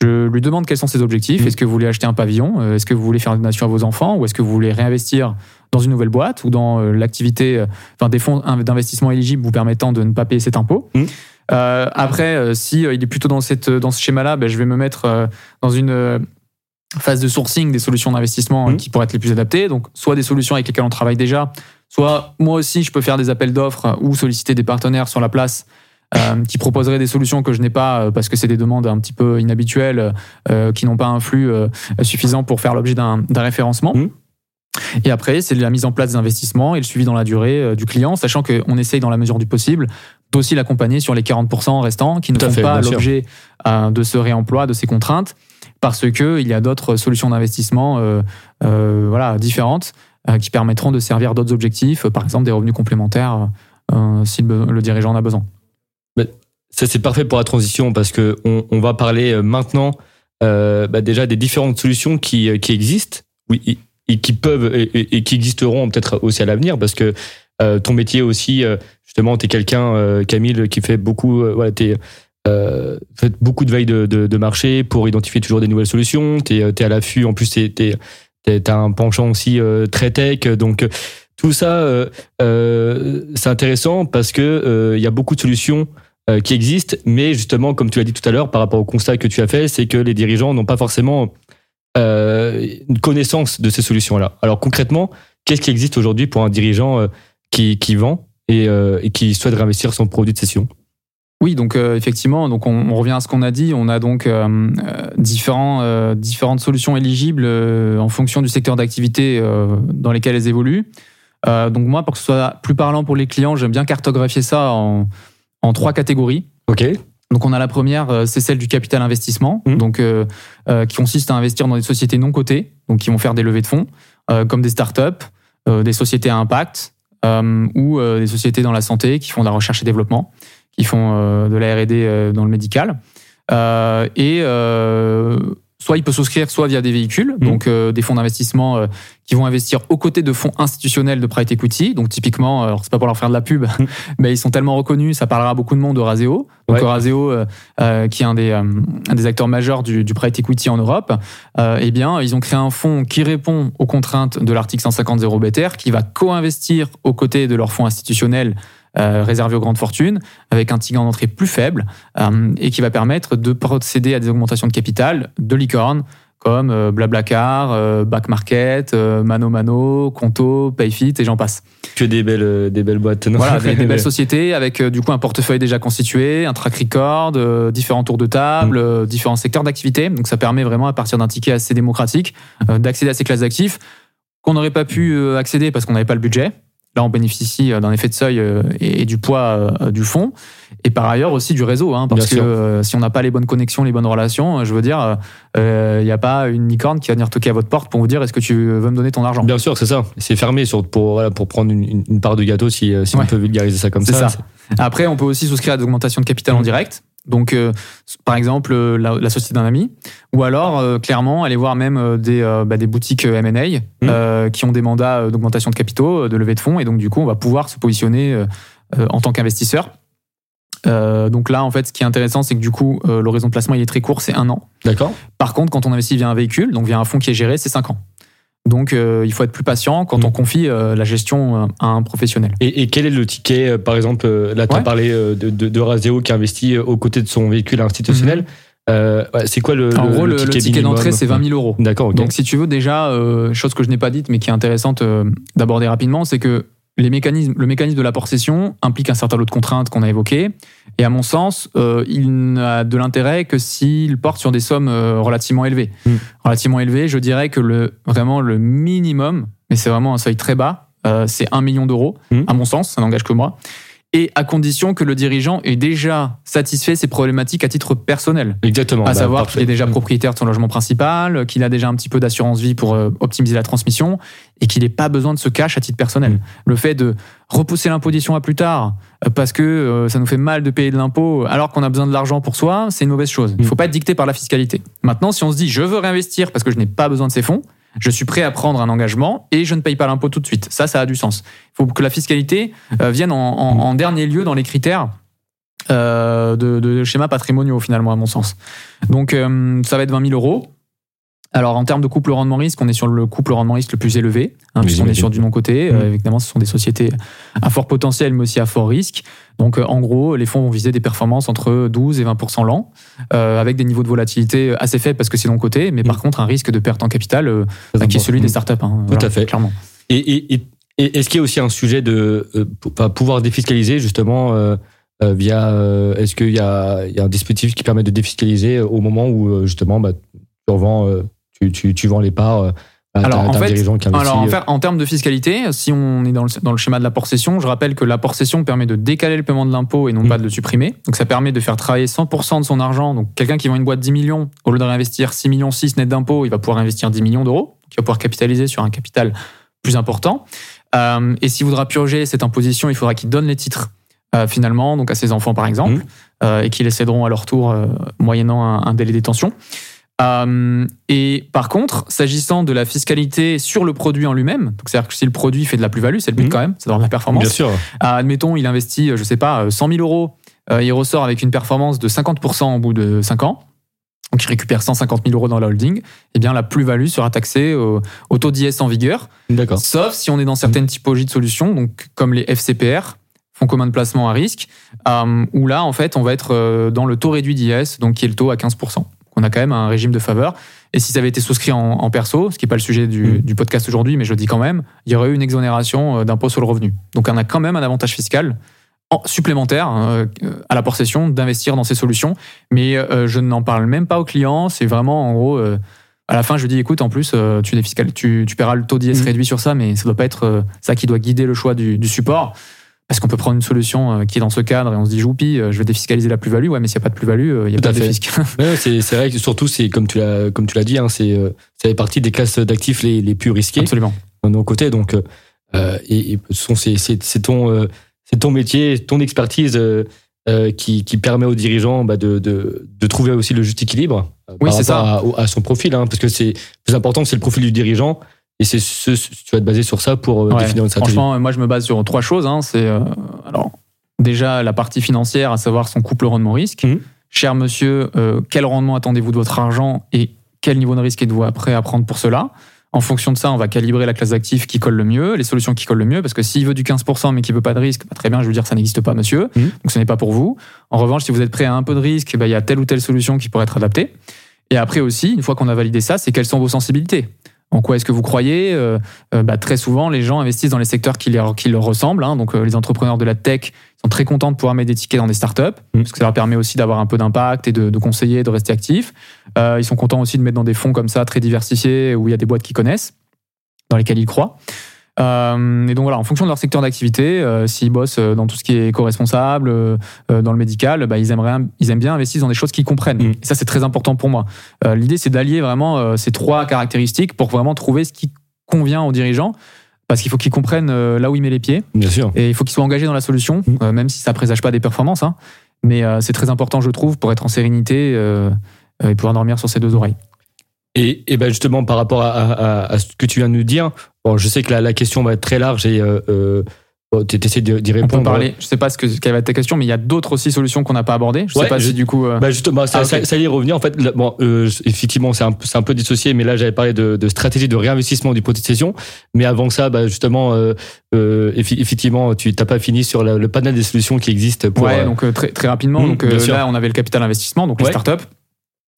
Je lui demande quels sont ses objectifs. Mmh. Est-ce que vous voulez acheter un pavillon? Est-ce que vous voulez faire une donation à vos enfants? Ou est-ce que vous voulez réinvestir dans une nouvelle boîte ou dans l'activité, enfin des fonds d'investissement éligibles vous permettant de ne pas payer cet impôt? Mmh. Euh, après, si il est plutôt dans cette dans ce schéma-là, ben, je vais me mettre dans une phase de sourcing des solutions d'investissement mmh. qui pourraient être les plus adaptées. Donc soit des solutions avec lesquelles on travaille déjà. Soit moi aussi, je peux faire des appels d'offres ou solliciter des partenaires sur la place euh, qui proposeraient des solutions que je n'ai pas parce que c'est des demandes un petit peu inhabituelles euh, qui n'ont pas un flux euh, suffisant pour faire l'objet d'un, d'un référencement. Mmh. Et après, c'est la mise en place des investissements et le suivi dans la durée euh, du client, sachant qu'on essaye dans la mesure du possible d'aussi l'accompagner sur les quarante pour cent restants qui ne font pas l'objet euh, de ce réemploi, de ces contraintes, parce qu'il y a d'autres solutions d'investissement euh, euh, voilà, différentes qui permettront de servir d'autres objectifs, par exemple des revenus complémentaires euh, si le, le dirigeant en a besoin. Ça, c'est parfait pour la transition parce qu'on on va parler maintenant euh, bah déjà des différentes solutions qui, qui existent oui, et qui peuvent et, et qui existeront peut-être aussi à l'avenir parce que euh, ton métier aussi, justement, tu es quelqu'un, euh, Camille, qui fait beaucoup, euh, voilà, t'es, euh, fait beaucoup de veille de, de, de marché pour identifier toujours des nouvelles solutions, tu es à l'affût, en plus, tu es... T'as un penchant aussi euh, très tech, donc tout ça, euh, euh, c'est intéressant parce que euh, y a beaucoup de solutions euh, qui existent, mais justement, comme tu l'as dit tout à l'heure, par rapport au constat que tu as fait, c'est que les dirigeants n'ont pas forcément euh, une connaissance de ces solutions-là. Alors concrètement, qu'est-ce qui existe aujourd'hui pour un dirigeant euh, qui, qui vend et, euh, et qui souhaite réinvestir son produit de cession ? Oui, donc euh, effectivement, donc on, on revient à ce qu'on a dit. On a donc euh, différents, euh, différentes solutions éligibles euh, en fonction du secteur d'activité euh, dans lesquels elles évoluent. Euh, donc moi, pour que ce soit plus parlant pour les clients, j'aime bien cartographier ça en, en trois catégories. Ok. Donc on a la première, c'est celle du capital investissement, mmh. donc euh, euh, qui consiste à investir dans des sociétés non cotées, donc qui vont faire des levées de fonds, euh, comme des startups, euh, des sociétés à impact euh, ou euh, des sociétés dans la santé qui font de la recherche et développement. Ils font de la R et D dans le médical. Euh, et euh, soit il peut souscrire, soit via des véhicules, mmh. donc euh, des fonds d'investissement euh, qui vont investir aux côtés de fonds institutionnels de Private Equity. Donc typiquement, alors c'est pas pour leur faire de la pub, mmh. mais ils sont tellement reconnus, ça parlera beaucoup de monde de Razéo. Donc ouais. Razéo, euh, euh, qui est un des, euh, un des acteurs majeurs du, du Private Equity en Europe, euh, eh bien, ils ont créé un fonds qui répond aux contraintes de l'article cent cinquante zéro B T R, qui va co-investir aux côtés de leurs fonds institutionnels Euh, réservé aux grandes fortunes, avec un ticket d'entrée plus faible euh, et qui va permettre de procéder à des augmentations de capital de licornes comme euh, BlaBlaCar, euh, Backmarket, euh, ManoMano, Conto, Payfit et j'en passe. Que des belles, des belles boîtes. Non voilà, des, des belles sociétés avec euh, du coup un portefeuille déjà constitué, un track record, euh, différents tours de table, mmh. euh, différents secteurs d'activité. Donc ça permet vraiment à partir d'un ticket assez démocratique euh, d'accéder à ces classes d'actifs qu'on n'aurait pas pu euh, accéder parce qu'on n'avait pas le budget. Là, on bénéficie d'un effet de seuil et du poids du fonds. Et par ailleurs aussi du réseau, hein, parce Bien que euh, si on n'a pas les bonnes connexions, les bonnes relations, je veux dire, il euh, n'y a pas une licorne qui va venir toquer à votre porte pour vous dire « Est-ce que tu veux me donner ton argent ?» Bien sûr, c'est ça. C'est fermé sur, pour, voilà, pour prendre une, une part de gâteau, si, si ouais. on peut vulgariser ça comme c'est ça. ça. C'est... Après, on peut aussi souscrire à des augmentations de capital mmh. en direct. Donc, euh, par exemple, la, la société d'un ami. Ou alors, euh, clairement, aller voir même des, euh, bah, des boutiques M and A mmh. euh, qui ont des mandats d'augmentation de capitaux, de levée de fonds. Et donc, du coup, on va pouvoir se positionner euh, en tant qu'investisseur. Euh, donc là, en fait, ce qui est intéressant, c'est que du coup, euh, l'horizon de placement, il est très court, c'est un an. D'accord. Par contre, quand on investit via un véhicule, donc via un fonds qui est géré, c'est cinq ans. Donc, euh, il faut être plus patient quand mmh. on confie euh, la gestion euh, à un professionnel. Et, et quel est le ticket, euh, par exemple, euh, là, tu as ouais. parlé euh, de, de, de Razéo qui investit euh, aux côtés de son véhicule institutionnel. Mmh. Euh, c'est quoi le, en le, gros, le ticket, le ticket d'entrée, c'est vingt mille euros. D'accord, okay. Donc, si tu veux, déjà, euh, chose que je n'ai pas dite, mais qui est intéressante euh, d'aborder rapidement, c'est que les mécanismes, le mécanisme de l'apport-cession implique un certain lot de contraintes qu'on a évoquées. Et à mon sens, euh, il n'a de l'intérêt que s'il porte sur des sommes euh, relativement élevées. Mmh. Relativement élevées, je dirais que le, vraiment le minimum, mais c'est vraiment un seuil très bas, euh, c'est un million d'euros, mmh. à mon sens, ça n'engage que moi. Et à condition que le dirigeant ait déjà satisfait ses problématiques à titre personnel. Exactement. À bah, savoir parfait. Qu'il est déjà propriétaire de son logement principal, qu'il a déjà un petit peu d'assurance-vie pour optimiser la transmission et qu'il n'ait pas besoin de ce cash à titre personnel. Mmh. Le fait de repousser l'imposition à plus tard parce que ça nous fait mal de payer de l'impôt alors qu'on a besoin de l'argent pour soi, c'est une mauvaise chose. Il ne faut mmh. pas être dicté par la fiscalité. Maintenant, si on se dit « je veux réinvestir parce que je n'ai pas besoin de ces fonds », je suis prêt à prendre un engagement et je ne paye pas l'impôt tout de suite. Ça, ça a du sens. Il faut que la fiscalité vienne en, en, en dernier lieu dans les critères euh, de, de schémas patrimoniaux, finalement, à mon sens. Donc, euh, ça va être vingt mille euros. Alors, en termes de couple rendement-risque, on est sur le couple rendement-risque le plus élevé, hein, puisqu'on est sur du non-coté. Euh, évidemment, ce sont des sociétés à fort potentiel, mais aussi à fort risque. Donc, euh, en gros, les fonds vont viser des performances entre douze et vingt pour cent l'an, euh, avec des niveaux de volatilité assez faibles parce que c'est non-coté, mais oui. par contre, un risque de perte en capital euh, bah, qui est celui des startups. Hein, Tout voilà, à fait. Clairement. Et, et, et, et est-ce qu'il y a aussi un sujet de euh, pouvoir défiscaliser, justement euh, euh, via. Euh, est-ce qu'il y a, y a un dispositif qui permet de défiscaliser au moment où, justement, bah, tu revends. Euh, Tu, tu, tu vends les parts à un dirigeant qui investit. Alors, en, fait, en termes de fiscalité, si on est dans le, dans le schéma de l'apport-cession, je rappelle que l'apport-cession permet de décaler le paiement de l'impôt et non mmh. pas de le supprimer. Donc, ça permet de faire travailler cent pour cent de son argent. Donc, quelqu'un qui vend une boîte de dix millions, au lieu de réinvestir six virgule six millions net d'impôt, il va pouvoir investir dix millions d'euros. Donc, il va pouvoir capitaliser sur un capital plus important. Euh, et s'il voudra purger cette imposition, il faudra qu'il donne les titres, euh, finalement, donc à ses enfants, par exemple, mmh. euh, et qu'ils les céderont à leur tour, euh, moyennant un, un délai de détention. Et par contre, s'agissant de la fiscalité sur le produit en lui-même, donc c'est-à-dire que si le produit fait de la plus-value, c'est le but mmh. quand même, c'est dans la performance. Bien sûr. Admettons, il investit, je sais pas, cent mille euros, il ressort avec une performance de cinquante pour cent au bout de cinq ans, donc il récupère cent cinquante mille euros dans la holding, eh bien la plus-value sera taxée au, au taux d'I S en vigueur. D'accord. Sauf si on est dans certaines typologies de solutions, donc comme les F C P R, fonds communs de placement à risque, euh, où là, en fait, on va être dans le taux réduit d'I S, donc qui est le taux à quinze pour cent. On a quand même un régime de faveur. Et si ça avait été souscrit en, en perso, ce qui n'est pas le sujet du, mmh. du podcast aujourd'hui, mais je le dis quand même, il y aurait eu une exonération d'impôt sur le revenu. Donc, on a quand même un avantage fiscal supplémentaire à l'apport-cession d'investir dans ces solutions. Mais je n'en parle même pas aux clients. C'est vraiment, en gros, à la fin, je dis, écoute, en plus, tu défiscales, tu, tu paieras le taux d'I S mmh. réduit sur ça, mais ça ne doit pas être ça qui doit guider le choix du, du support. Parce qu'on peut prendre une solution qui est dans ce cadre et on se dit joupi, je vais défiscaliser la plus-value. Ouais, mais s'il n'y a pas de plus-value, il n'y a pas de défisc. Ouais, c'est, c'est vrai que surtout, c'est, comme, tu l'as, comme tu l'as dit, hein, c'est, ça fait partie des classes d'actifs les, les plus risquées. Absolument. De nos côtés. Donc, euh, et, et sont, c'est, c'est, c'est, ton, euh, c'est ton métier, ton expertise euh, euh, qui, qui permet aux dirigeants bah, de, de, de trouver aussi le juste équilibre euh, oui, par c'est rapport ça. À, à son profil. Hein, parce que c'est plus important, c'est le profil du dirigeant. Et c'est ce, tu vas te baser sur ça pour ouais, définir une stratégie. Franchement, moi, je me base sur trois choses. Hein. C'est euh, alors déjà la partie financière, à savoir son couple rendement-risque. Mmh. Cher monsieur, euh, quel rendement attendez-vous de votre argent et quel niveau de risque êtes-vous prêt à prendre pour cela ? En fonction de ça, on va calibrer la classe d'actifs qui colle le mieux, les solutions qui collent le mieux, parce que s'il veut du quinze pour cent mais qu'il veut pas de risque, bah très bien, je veux dire, ça n'existe pas, monsieur. Mmh. Donc, ce n'est pas pour vous. En revanche, si vous êtes prêt à un peu de risque, bah, il y a telle ou telle solution qui pourrait être adaptée. Et après aussi, une fois qu'on a validé ça, c'est quelles sont vos sensibilités ? En quoi est-ce que vous croyez ? euh, bah, Très souvent, les gens investissent dans les secteurs qui, les, qui leur ressemblent. Hein. Donc, euh, les entrepreneurs de la tech sont très contents de pouvoir mettre des tickets dans des startups, mmh. parce que ça leur permet aussi d'avoir un peu d'impact et de, de conseiller, de rester actifs. Euh, ils sont contents aussi de mettre dans des fonds comme ça, très diversifiés, où il y a des boîtes qu'ils connaissent, dans lesquelles ils croient. Euh, et donc voilà, en fonction de leur secteur d'activité, euh, s'ils bossent dans tout ce qui est éco-responsable, euh, dans le médical, bah, ils, aimeraient, ils aiment bien investir dans des choses qu'ils comprennent. Mmh. Et ça, c'est très important pour moi. Euh, l'idée, c'est d'allier vraiment euh, ces trois caractéristiques pour vraiment trouver ce qui convient aux dirigeants, parce qu'il faut qu'ils comprennent euh, là où ils mettent les pieds. Bien sûr. Et il faut qu'ils soient engagés dans la solution, mmh. euh, même si ça ne présage pas des performances. Hein. Mais euh, c'est très important, je trouve, pour être en sérénité euh, et pouvoir dormir sur ses deux oreilles. Et, et ben justement, par rapport à, à, à ce que tu viens de nous dire, bon, je sais que la, la question va être très large et euh, Tu essaies d'y répondre. On peut parler. Je sais pas ce que quelle va être ta question, mais il y a d'autres aussi solutions qu'on n'a pas abordées. Je sais ouais, pas si du coup. Euh... Bah justement, ça, ah, okay. ça, ça y est revenu. En fait, bon, euh, effectivement, c'est un, c'est un peu dissocié, mais là j'avais parlé de, de stratégie de réinvestissement du produit de cession. Mais avant ça, bah justement, euh, euh, effectivement, tu t'as pas fini sur la, le panel des solutions qui existent. Pour, ouais, euh... donc très très rapidement. Mmh, donc euh, là, on avait le capital investissement, donc ouais. les startups.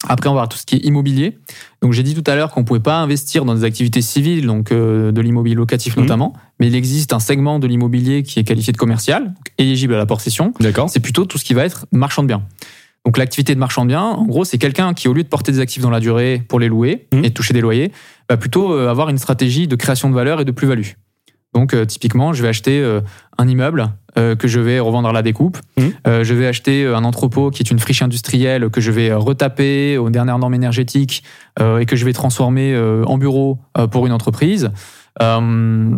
Après, on va voir tout ce qui est immobilier. Donc, j'ai dit tout à l'heure qu'on pouvait pas investir dans des activités civiles, donc euh, de l'immobilier locatif mmh. notamment, mais il existe un segment de l'immobilier qui est qualifié de commercial, éligible à l'apport-cession. D'accord. C'est plutôt tout ce qui va être marchand de biens. Donc, l'activité de marchand de biens, en gros, c'est quelqu'un qui, au lieu de porter des actifs dans la durée pour les louer mmh. et toucher des loyers, va plutôt avoir une stratégie de création de valeur et de plus-value. Donc, euh, typiquement, je vais acheter euh, un immeuble euh, que je vais revendre à la découpe. Mmh. Euh, je vais acheter un entrepôt qui est une friche industrielle que je vais retaper aux dernières normes énergétiques euh, et que je vais transformer euh, en bureau euh, pour une entreprise. Euh,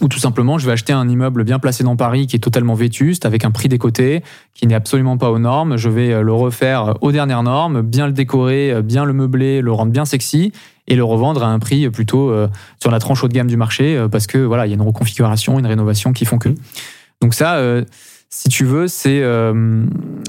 ou tout simplement, je vais acheter un immeuble bien placé dans Paris qui est totalement vétuste, avec un prix décoté, qui n'est absolument pas aux normes. Je vais le refaire aux dernières normes, bien le décorer, bien le meubler, le rendre bien sexy et le revendre à un prix plutôt euh, sur la tranche haut de gamme du marché euh, parce que voilà, il y a une reconfiguration, une rénovation qui font que. Donc ça, euh, si tu veux, c'est euh,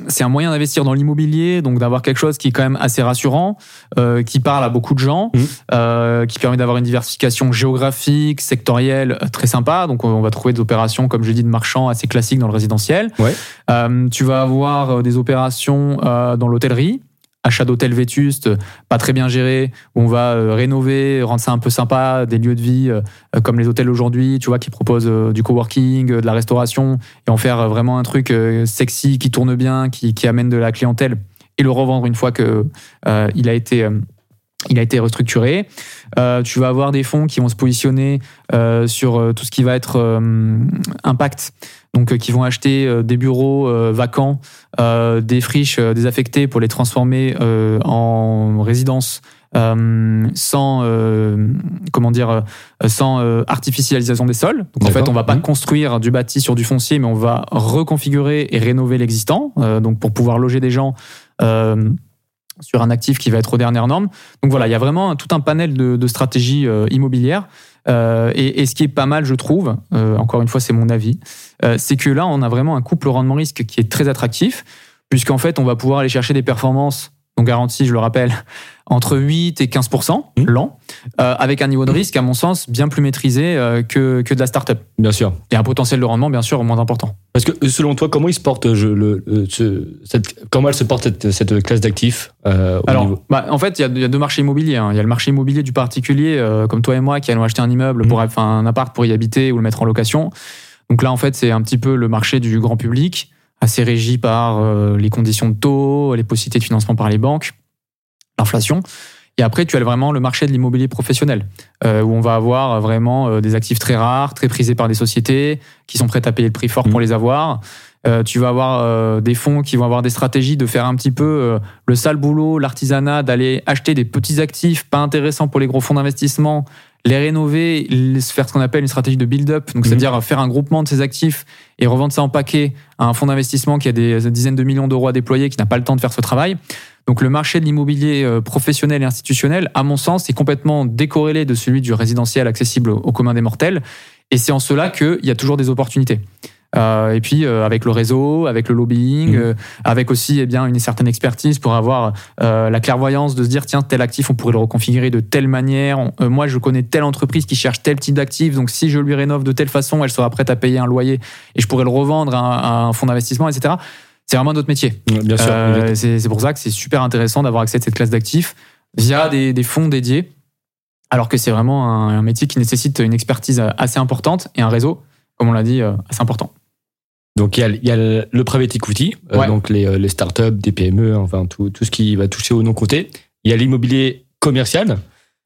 c'est un moyen d'investir dans l'immobilier, donc d'avoir quelque chose qui est quand même assez rassurant, euh, qui parle à beaucoup de gens, mmh. euh, qui permet d'avoir une diversification géographique, sectorielle très sympa. Donc on va trouver des opérations, comme je dis, de marchands assez classiques dans le résidentiel. Ouais. Euh, tu vas avoir des opérations euh, dans l'hôtellerie. Achat d'hôtels vétustes, pas très bien gérés, où on va rénover, rendre ça un peu sympa, des lieux de vie comme les hôtels aujourd'hui, tu vois, qui proposent du coworking, de la restauration, et en faire vraiment un truc sexy, qui tourne bien, qui, qui amène de la clientèle, et le revendre une fois que euh, il a été... Il a été restructuré. Euh, tu vas avoir des fonds qui vont se positionner euh, sur tout ce qui va être euh, impact. Donc, euh, qui vont acheter euh, des bureaux euh, vacants, euh, des friches euh, désaffectées pour les transformer euh, en résidence euh, sans, euh, comment dire, sans euh, artificialisation des sols. Donc, D'accord. en fait, on ne va pas mmh. construire du bâti sur du foncier, mais on va reconfigurer et rénover l'existant. Euh, donc, pour pouvoir loger des gens. Euh, sur un actif qui va être aux dernières normes. Donc voilà, il y a vraiment tout un panel de, de stratégies euh, immobilières. Euh, et, et ce qui est pas mal, je trouve, euh, encore une fois, c'est mon avis, euh, c'est que là, on a vraiment un couple rendement-risque qui est très attractif, puisqu'en fait, on va pouvoir aller chercher des performances, donc garanties, je le rappelle, entre huit et quinze pour cent mmh. l'an, euh, avec un niveau de risque, à mon sens, bien plus maîtrisé euh, que, que de la start-up. Bien sûr. Et un potentiel de rendement, bien sûr, moins important. Parce que, selon toi, comment il se porte, je, le, ce, cette, comment elle se porte cette, cette classe d'actifs euh, au Alors, niveau... bah, en fait, il y a, y a deux marchés immobiliers. Hein. Il y a le marché immobilier du particulier, euh, comme toi et moi, qui allons acheter un immeuble, mmh. pour, enfin, un appart pour y habiter ou le mettre en location. Donc là, en fait, c'est un petit peu le marché du grand public, assez régi par euh, les conditions de taux, les possibilités de financement par les banques, l'inflation. Et après, tu as vraiment le marché de l'immobilier professionnel, euh, où on va avoir vraiment euh, des actifs très rares, très prisés par des sociétés, qui sont prêtes à payer le prix fort mmh. pour les avoir. Euh, tu vas avoir euh, des fonds qui vont avoir des stratégies de faire un petit peu euh, le sale boulot, l'artisanat, d'aller acheter des petits actifs pas intéressants pour les gros fonds d'investissement, les rénover, les faire ce qu'on appelle une stratégie de build-up, donc mmh. c'est-à-dire faire un groupement de ces actifs et revendre ça en paquet à un fonds d'investissement qui a des dizaines de millions d'euros à déployer, qui n'a pas le temps de faire ce travail. Donc le marché de l'immobilier professionnel et institutionnel, à mon sens, est complètement décorrélé de celui du résidentiel accessible au commun des mortels, et c'est en cela qu'il y a toujours des opportunités. Euh, et puis euh, avec le réseau, avec le lobbying, euh, avec aussi eh bien une certaine expertise pour avoir euh, la clairvoyance de se dire tiens, tel actif on pourrait le reconfigurer de telle manière, on, euh, moi je connais telle entreprise qui cherche tel type d'actif, donc si je lui rénove de telle façon, elle sera prête à payer un loyer et je pourrais le revendre à un, à un fonds d'investissement, et cetera. C'est vraiment notre métier. Bien sûr, euh, c'est, c'est pour ça que c'est super intéressant d'avoir accès à cette classe d'actifs via des, des fonds dédiés, alors que c'est vraiment un, un métier qui nécessite une expertise assez importante et un réseau, comme on l'a dit, assez important. Donc, il y a, il y a le private equity, ouais. euh, donc les, les startups, des P M E, enfin tout, tout ce qui va toucher au non coté. Il y a l'immobilier commercial.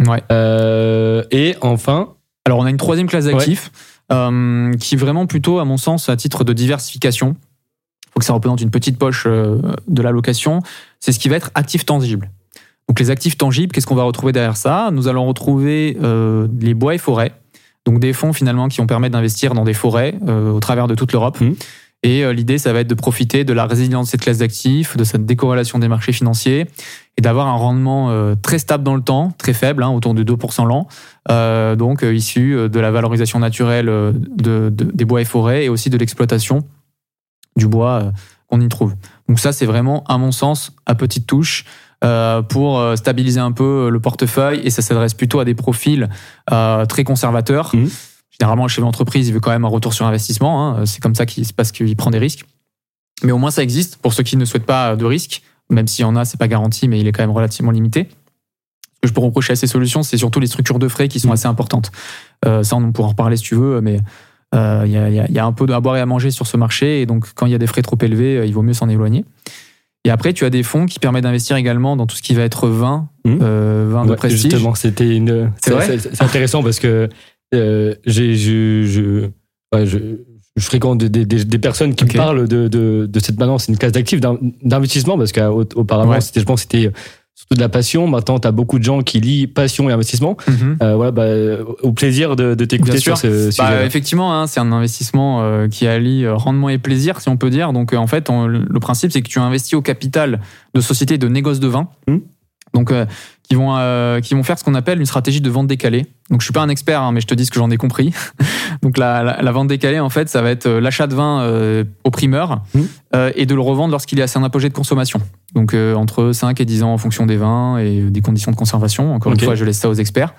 Ouais. Euh, et enfin. Alors, on a une troisième classe d'actifs, ouais. euh, qui est vraiment plutôt, à mon sens, à titre de diversification. Il faut que ça représente une petite poche euh, de l'allocation. C'est ce qui va être actif tangible. Donc, les actifs tangibles, qu'est-ce qu'on va retrouver derrière ça ? Nous allons retrouver euh, les bois et forêts. Donc des fonds finalement qui vont permettre d'investir dans des forêts euh, au travers de toute l'Europe. Mmh. Et euh, l'idée, ça va être de profiter de la résilience de cette classe d'actifs, de cette décorrélation des marchés financiers et d'avoir un rendement euh, très stable dans le temps, très faible, hein, autour de deux pour cent l'an, euh, donc euh, issu de la valorisation naturelle de, de, des bois et forêts et aussi de l'exploitation du bois euh, qu'on y trouve. Donc ça, c'est vraiment, à mon sens, à petite touche, Euh, pour stabiliser un peu le portefeuille, et ça s'adresse plutôt à des profils euh, très conservateurs. Mmh. Généralement, chez l'entreprise, il veut quand même un retour sur investissement, hein. C'est comme ça qu'il se passe, qu'il prend des risques. Mais au moins, ça existe pour ceux qui ne souhaitent pas de risque, même s'il y en a, c'est pas garanti, mais il est quand même relativement limité. Ce que je peux reprocher à ces solutions, c'est surtout les structures de frais qui sont mmh. assez importantes. Euh, ça, on pourra en reparler si tu veux, mais il euh, y, y, y a un peu à boire et à manger sur ce marché, et donc quand il y a des frais trop élevés, il vaut mieux s'en éloigner. Et après, tu as des fonds qui permettent d'investir également dans tout ce qui va être vin, mmh. euh, vin ouais, de prestige. Justement, c'était une. C'est, c'est vrai. C'est, c'est intéressant parce que euh, j'ai, je, je, ouais, je, je fréquente des, des, des personnes qui okay. me parlent de, de, de cette maintenant, c'est une classe d'actifs d'investissement, parce qu'auparavant, ouais. c'était, je pense, c'était surtout de la passion. Maintenant, tu as beaucoup de gens qui lient passion et investissement. Mmh. Euh, voilà, bah, au plaisir de, de t'écouter sur ce sujet. Bah, effectivement, hein, c'est un investissement euh, qui allie rendement et plaisir, si on peut dire. Donc, euh, en fait, on, le principe, c'est que tu investis au capital de sociétés de négoce de vin, mmh. donc euh, qui vont euh, qui vont faire ce qu'on appelle une stratégie de vente décalée. Donc, je suis pas un expert, hein, mais je te dis ce que j'en ai compris. Donc, la, la, la vente décalée, en fait, ça va être l'achat de vin euh, au primeur mmh. euh, et de le revendre lorsqu'il est à un apogée de consommation. Donc euh, entre cinq et dix ans en fonction des vins et des conditions de conservation. Encore okay. une fois, je laisse ça aux experts.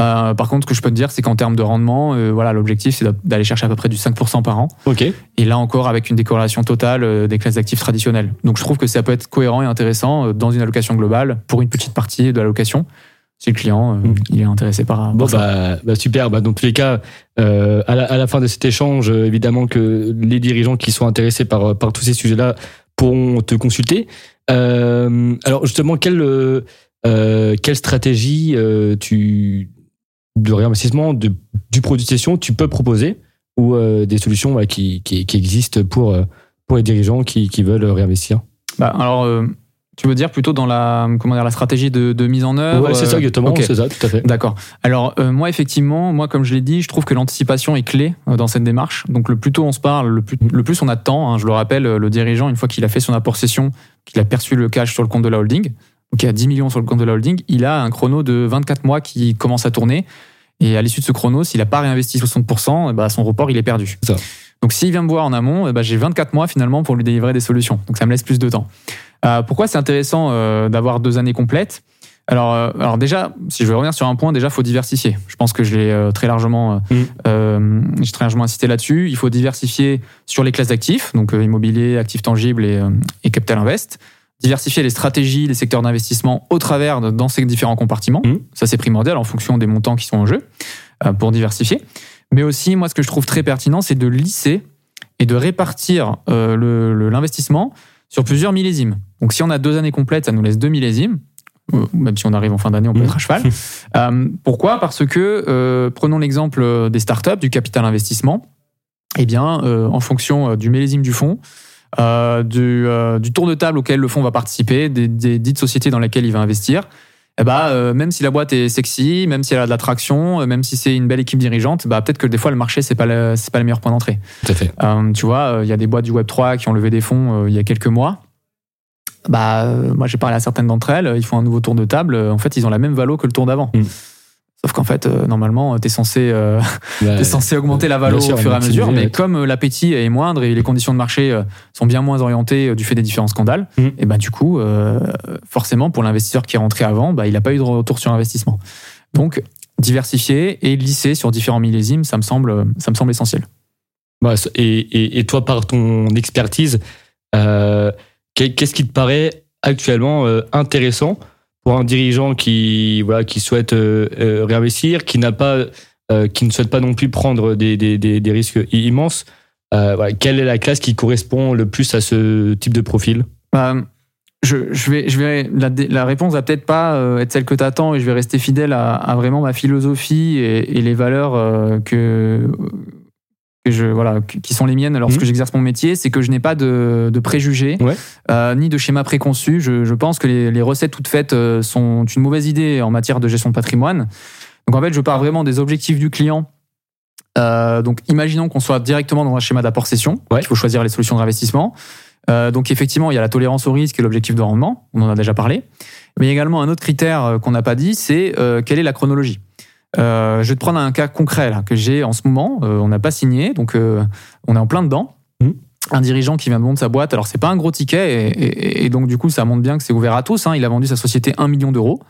Euh, par contre, ce que je peux te dire, c'est qu'en termes de rendement, euh, voilà, l'objectif, c'est d'aller chercher à peu près du cinq pour cent par an. Okay. Et là encore, avec une décorrélation totale des classes d'actifs traditionnelles. Donc je trouve que ça peut être cohérent et intéressant dans une allocation globale pour une petite partie de l'allocation. Si le client, euh, mmh. il est intéressé par, bon, par bah, ça. Bah, super. Bah, dans tous les cas, euh, à la, à la fin de cet échange, évidemment que les dirigeants qui sont intéressés par, par tous ces sujets-là pourront te consulter. Euh, alors justement, quelle euh, quelle stratégie euh, tu de réinvestissement de du produit de cession tu peux proposer, ou euh, des solutions bah, qui, qui qui existent pour pour les dirigeants qui qui veulent réinvestir. Bah alors euh, tu veux dire plutôt dans la comment dire la stratégie de de mise en œuvre. Ouais, c'est ça exactement, okay. c'est ça tout à fait. D'accord. Alors euh, moi effectivement, moi comme je l'ai dit, je trouve que l'anticipation est clé dans cette démarche. Donc le plus tôt on se parle, le plus le plus on a de temps, hein. Je le rappelle, le dirigeant, une fois qu'il a fait son apport cession, qu'il a perçu le cash sur le compte de la holding, donc il y a dix millions sur le compte de la holding, il a un chrono de vingt-quatre mois qui commence à tourner, et à l'issue de ce chrono, s'il n'a pas réinvesti soixante pour cent, et bah son report il est perdu. Ça. Donc s'il vient me voir en amont, et bah j'ai vingt-quatre mois finalement pour lui délivrer des solutions, donc ça me laisse plus de temps. Euh, pourquoi c'est intéressant euh, d'avoir deux années complètes ? Alors, euh, alors déjà, si je veux revenir sur un point, déjà faut diversifier. Je pense que je l'ai euh, très largement, euh, mmh. euh, j'ai très largement insisté là-dessus. Il faut diversifier sur les classes d'actifs, donc euh, immobilier, actifs tangibles et, euh, et capital invest. Diversifier les stratégies, les secteurs d'investissement au travers de, dans ces différents compartiments. Mmh. Ça c'est primordial en fonction des montants qui sont en jeu euh, pour diversifier. Mais aussi, moi, ce que je trouve très pertinent, c'est de lisser et de répartir euh, le, le, l'investissement sur plusieurs millésimes. Donc si on a deux années complètes, ça nous laisse deux millésimes. Même si on arrive en fin d'année, on peut être à cheval. Euh, pourquoi ? Parce que, euh, prenons l'exemple des startups, du capital investissement, eh bien, euh, en fonction du millésime du fonds, euh, du, euh, du tour de table auquel le fonds va participer, des, des dites sociétés dans lesquelles il va investir, eh bah, euh, même si la boîte est sexy, même si elle a de l'attraction, même si c'est une belle équipe dirigeante, bah, peut-être que des fois, le marché, c'est pas le, c'est pas le meilleur point d'entrée. Tout à fait. Euh, tu vois, il y a des boîtes du web trois qui ont levé des fonds euh, il y a quelques mois. Bah, euh, moi j'ai parlé à certaines d'entre elles, ils font un nouveau tour de table, en fait ils ont la même valo que le tour d'avant. Mmh. Sauf qu'en fait, euh, normalement, t'es censé, euh, bah, t'es censé augmenter euh, la valo sûr, au fur et à mesure, mais ouais. comme l'appétit est moindre et les conditions de marché sont bien moins orientées du fait des différents scandales, mmh. et bah, du coup, euh, forcément pour l'investisseur qui est rentré avant, bah, il n'a pas eu de retour sur investissement. Donc, diversifier et lisser sur différents millésimes, ça me semble, ça me semble essentiel. Bah, et, et, et toi, par ton expertise, euh, qu'est-ce qui te paraît actuellement intéressant pour un dirigeant qui voilà qui souhaite réinvestir, qui n'a pas, qui ne souhaite pas non plus prendre des des des, des risques immenses. Euh, voilà, quelle est la classe qui correspond le plus à ce type de profil ? Bah, je je vais je vais la, la réponse va peut-être pas être celle que t'attends, et je vais rester fidèle à, à vraiment ma philosophie et, et les valeurs que Que je, voilà, qui sont les miennes lorsque mmh. j'exerce mon métier, c'est que je n'ai pas de, de préjugés, ouais. euh, ni de schéma préconçu. Je, je pense que les, les recettes toutes faites sont une mauvaise idée en matière de gestion de patrimoine. Donc en fait, je pars vraiment des objectifs du client Euh, donc, imaginons qu'on soit directement dans un schéma d'apport-cession. Ouais. Il faut choisir les solutions de réinvestissement. Euh, donc, effectivement, il y a la tolérance au risque et l'objectif de rendement. On en a déjà parlé. Mais également, un autre critère qu'on n'a pas dit, c'est euh, quelle est la chronologie. Euh, je vais te prendre un cas concret là, que j'ai en ce moment. Euh, on n'a pas signé, donc euh, on est en plein dedans. Mmh. Un dirigeant qui vient de vendre sa boîte. Alors, c'est pas un gros ticket. Et, et, et donc, du coup, ça montre bien que c'est ouvert à tous. Hein. Il a vendu sa société un million d'euros.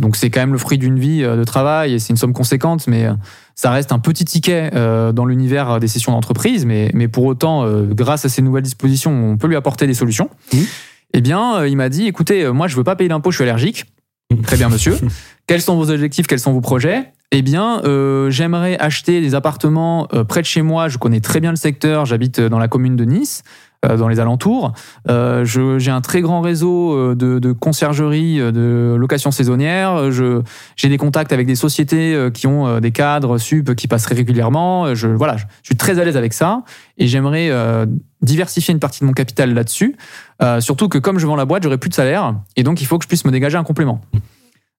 Donc, c'est quand même le fruit d'une vie de travail et c'est une somme conséquente, mais ça reste un petit ticket dans l'univers des cessions d'entreprise. Mais, mais pour autant, grâce à ces nouvelles dispositions, on peut lui apporter des solutions. Mmh. Eh bien, il m'a dit, écoutez, moi, je veux pas payer d'impôt, je suis allergique. Très bien, monsieur. Quels sont vos objectifs, quels sont vos projets ? Eh bien, euh, j'aimerais acheter des appartements près de chez moi. Je connais très bien le secteur, j'habite dans la commune de Nice. Dans les alentours. Euh, je, j'ai un très grand réseau de, de conciergerie, de location saisonnière. Je, j'ai des contacts avec des sociétés qui ont des cadres sup qui passeraient régulièrement. Je, voilà, je suis très à l'aise avec ça et j'aimerais euh, diversifier une partie de mon capital là-dessus. Euh, surtout que comme je vends la boîte, j'aurai plus de salaire et donc il faut que je puisse me dégager un complément.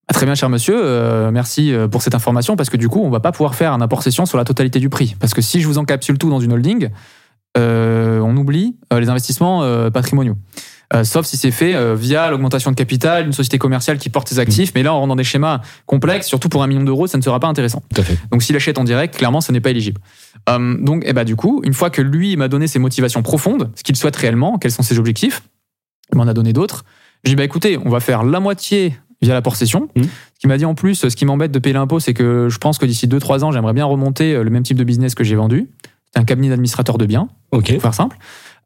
Ah, très bien, cher monsieur. Euh, merci pour cette information parce que du coup, on ne va pas pouvoir faire un apport-cession sur la totalité du prix. Parce que si je vous encapsule tout dans une holding, Euh, on oublie euh, les investissements euh, patrimoniaux. Euh, sauf si c'est fait euh, via l'augmentation de capital, une société commerciale qui porte ses actifs. Mmh. Mais là, on rentre dans des schémas complexes. Surtout pour un million d'euros, ça ne sera pas intéressant. Tout à fait. Donc, s'il achète en direct, clairement, ça n'est pas éligible. Euh, donc, eh ben, du coup, une fois que lui m'a donné ses motivations profondes, ce qu'il souhaite réellement, quels sont ses objectifs, il m'en a donné d'autres. J'ai dit, bah, écoutez, on va faire la moitié via l'apport-cession. Mmh. Ce qu'il m'a dit en plus, ce qui m'embête de payer l'impôt, c'est que je pense que d'ici deux trois ans, j'aimerais bien remonter le même type de business que j'ai vendu. C'est un cabinet d'administrateur de biens, okay. Pour faire simple.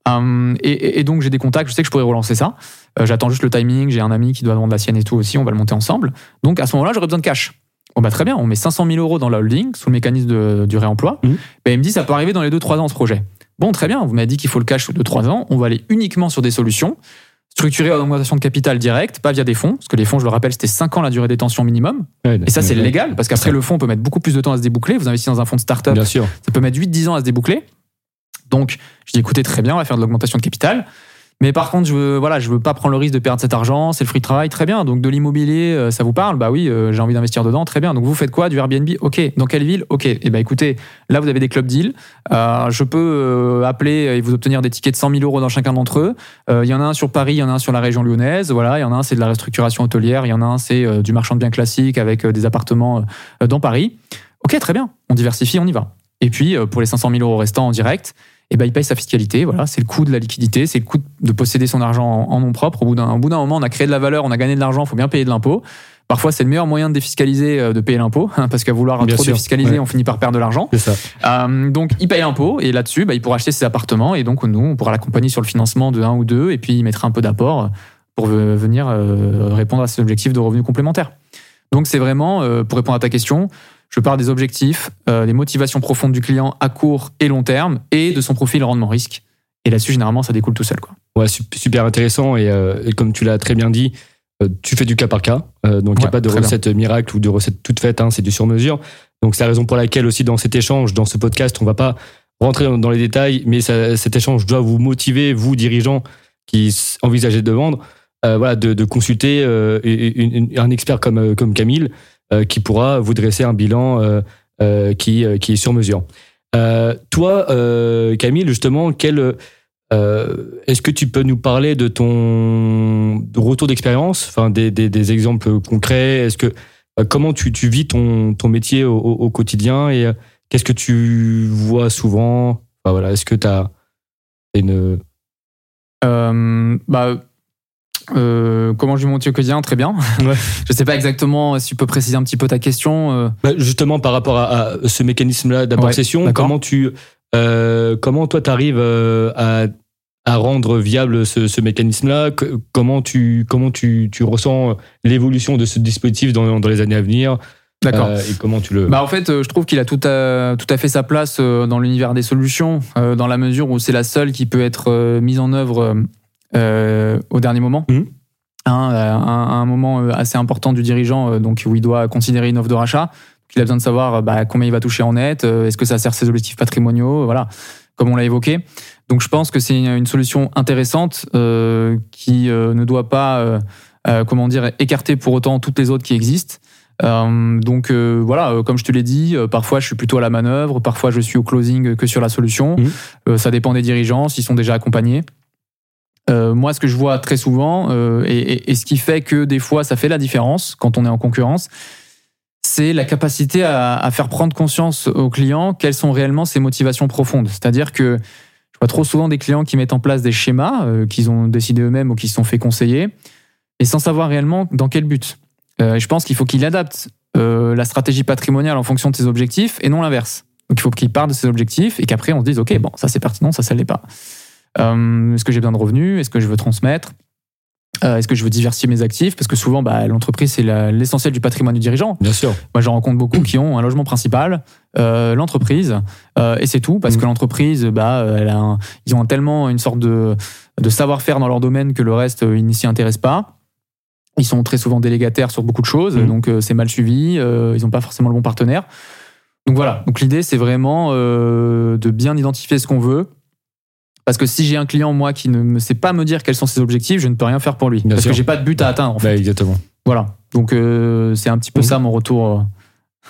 Euh, et, et donc, j'ai des contacts, je sais que je pourrais relancer ça. Euh, j'attends juste le timing, j'ai un ami qui doit vendre la sienne et tout aussi, on va le monter ensemble. Donc, à ce moment-là, j'aurais besoin de cash. Bon, bah, très bien, on met cinq cent mille euros dans la holding, sous le mécanisme de, du réemploi. Mmh. Bah, il me dit, ça peut arriver dans les deux trois ans, ce projet. Bon, très bien, vous m'avez dit qu'il faut le cash sous deux trois ans, on va aller uniquement sur des solutions structurées en augmentation de capital direct, pas via des fonds, parce que les fonds, je le rappelle, c'était cinq ans la durée de détention minimum. Ouais, et ça, c'est ouais, légal, parce qu'après, le fonds peut mettre beaucoup plus de temps à se déboucler. Vous investissez dans un fonds de start-up, bien sûr. Ça peut mettre huit dix ans à se déboucler. Donc, je dis, écoutez, très bien, on va faire de l'augmentation de capital. Mais par contre, je veux, voilà, je veux pas prendre le risque de perdre cet argent, c'est le fruit de travail, très bien. Donc, de l'immobilier, ça vous parle ? Bah oui, euh, j'ai envie d'investir dedans, très bien. Donc, vous faites quoi ? Du Airbnb ? Ok. Dans quelle ville ? Ok. Et bah écoutez, là, vous avez des club deals. Euh, je peux euh, appeler et vous obtenir des tickets de cent mille euros dans chacun d'entre eux. Il euh, y en a un sur Paris, il y en a un sur la région lyonnaise. Voilà, il y en a un, c'est de la restructuration hôtelière. Il y en a un, c'est euh, du marchand de biens classique avec euh, des appartements euh, dans Paris. Ok, très bien. On diversifie, on y va. Et puis, euh, pour les cinq cent mille euros restants en direct, et eh ben, il paye sa fiscalité, voilà, c'est le coût de la liquidité, c'est le coût de posséder son argent en nom propre. Au bout d'un, au bout d'un moment, on a créé de la valeur, on a gagné de l'argent, il faut bien payer de l'impôt. Parfois, c'est le meilleur moyen de défiscaliser, de payer l'impôt, hein, parce qu'à vouloir bien trop sûr, défiscaliser, ouais. On finit par perdre de l'argent. C'est ça. Euh, donc, il paye l'impôt, et là-dessus, bah, il pourra acheter ses appartements, et donc nous, on pourra l'accompagner sur le financement de un ou deux, et puis il mettra un peu d'apport pour venir euh, répondre à ses objectifs de revenus complémentaires. Donc, c'est vraiment, euh, pour répondre à ta question, je pars des objectifs, euh, des motivations profondes du client à court et long terme et de son profil rendement-risque. Et là-dessus, généralement, ça découle tout seul, quoi. Ouais, super intéressant. Et, euh, et comme tu l'as très bien dit, euh, tu fais du cas par cas. Euh, donc, il ouais, n'y a pas de recette miracle ou de recette toute faite. Hein, c'est du sur-mesure. Donc, c'est la raison pour laquelle aussi dans cet échange, dans ce podcast, on ne va pas rentrer dans les détails. Mais ça, cet échange doit vous motiver, vous, dirigeants qui envisagez de vendre, euh, voilà, de, de consulter euh, une, une, un expert comme, comme Camille. Euh, qui pourra vous dresser un bilan euh, euh, qui, euh, qui est sur mesure. Euh, toi, euh, Camille, justement, quel, euh, est-ce que tu peux nous parler de ton retour d'expérience, enfin, des, des, des exemples concrets ? Est-ce que, euh, comment tu, tu vis ton, ton métier au, au, au quotidien et euh, qu'est-ce que tu vois souvent ? Enfin, voilà, est-ce que tu as une... Euh, bah... Euh, comment je vis mon métier au quotidien ? Très bien. Ouais. Je sais pas exactement si tu peux préciser un petit peu ta question. Euh... Bah justement, par rapport à, à ce mécanisme-là d'apport-cession, ouais, comment tu, euh, comment toi t'arrives à, à rendre viable ce, ce mécanisme-là ? Comment tu, comment tu, tu ressens l'évolution de ce dispositif dans, dans les années à venir ? D'accord. Euh, et comment tu le... Bah en fait, je trouve qu'il a tout à, tout à fait sa place dans l'univers des solutions, dans la mesure où c'est la seule qui peut être mise en œuvre. Euh, au dernier moment, mmh. hein, à, un, à un moment assez important du dirigeant, donc où il doit considérer une offre de rachat. Il a besoin de savoir bah, combien il va toucher en net, est-ce que ça sert ses objectifs patrimoniaux, voilà, comme on l'a évoqué. Donc je pense que c'est une solution intéressante euh, qui euh, ne doit pas, euh, euh, comment dire, écarter pour autant toutes les autres qui existent. Euh, donc euh, voilà, euh, comme je te l'ai dit, euh, parfois je suis plutôt à la manœuvre, parfois je suis au closing que sur la solution. Mmh. Euh, ça dépend des dirigeants, s'ils sont déjà accompagnés. Euh, moi, ce que je vois très souvent, euh, et, et, et ce qui fait que des fois ça fait la différence quand on est en concurrence, c'est la capacité à, à faire prendre conscience aux clients quelles sont réellement ses motivations profondes. C'est-à-dire que je vois trop souvent des clients qui mettent en place des schémas euh, qu'ils ont décidé eux-mêmes ou qu'ils se sont fait conseiller, et sans savoir réellement dans quel but. Euh, je pense qu'il faut qu'il adapte euh, la stratégie patrimoniale en fonction de ses objectifs et non l'inverse. Donc il faut qu'il parte de ses objectifs et qu'après on se dise « Ok, bon, ça c'est pertinent, ça, ça ne l'est pas. Euh, est-ce que j'ai besoin de revenus ? Est-ce que je veux transmettre ? Euh, est-ce que je veux diversifier mes actifs ?» Parce que souvent, bah, l'entreprise, c'est la, l'essentiel du patrimoine du dirigeant. Bien sûr. Moi, j'en rencontre beaucoup qui ont un logement principal, euh, l'entreprise, euh, et c'est tout. Parce mmh. que l'entreprise, bah, elle a un, ils ont tellement une sorte de, de savoir-faire dans leur domaine que le reste, ils ne s'y intéressent pas. Ils sont très souvent délégataires sur beaucoup de choses, mmh. donc euh, c'est mal suivi, euh, ils n'ont pas forcément le bon partenaire. Donc voilà, donc l'idée c'est vraiment euh, de bien identifier ce qu'on veut, parce que si j'ai un client, moi, qui ne sait pas me dire quels sont ses objectifs, je ne peux rien faire pour lui, bien parce sûr. Que je n'ai pas de but à atteindre en fait. Bah, exactement. Voilà, donc euh, c'est un petit peu mmh. ça mon retour...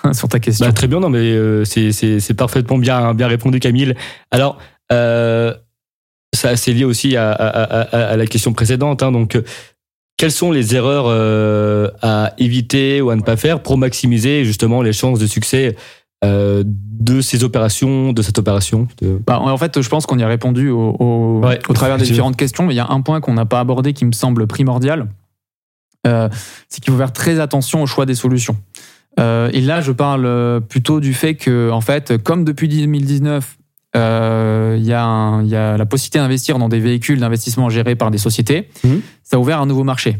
Euh... sur ta question. Bah, très bien, non mais euh, c'est, c'est, c'est parfaitement bien, bien répondu, Camille. Alors, euh, ça c'est lié aussi à, à, à, à la question précédente, hein, donc... Quelles sont les erreurs euh, à éviter ou à ne pas faire pour maximiser justement les chances de succès euh, de ces opérations, de cette opération de... Bah, en fait, je pense qu'on y a répondu au, au, ouais, au travers des différentes questions, mais il y a un point qu'on n'a pas abordé qui me semble primordial, euh, c'est qu'il faut faire très attention au choix des solutions. Euh, et là, je parle plutôt du fait que, en fait, comme depuis deux mille dix-neuf, il euh, y, y a la possibilité d'investir dans des véhicules d'investissement gérés par des sociétés, mmh. ça a ouvert un nouveau marché.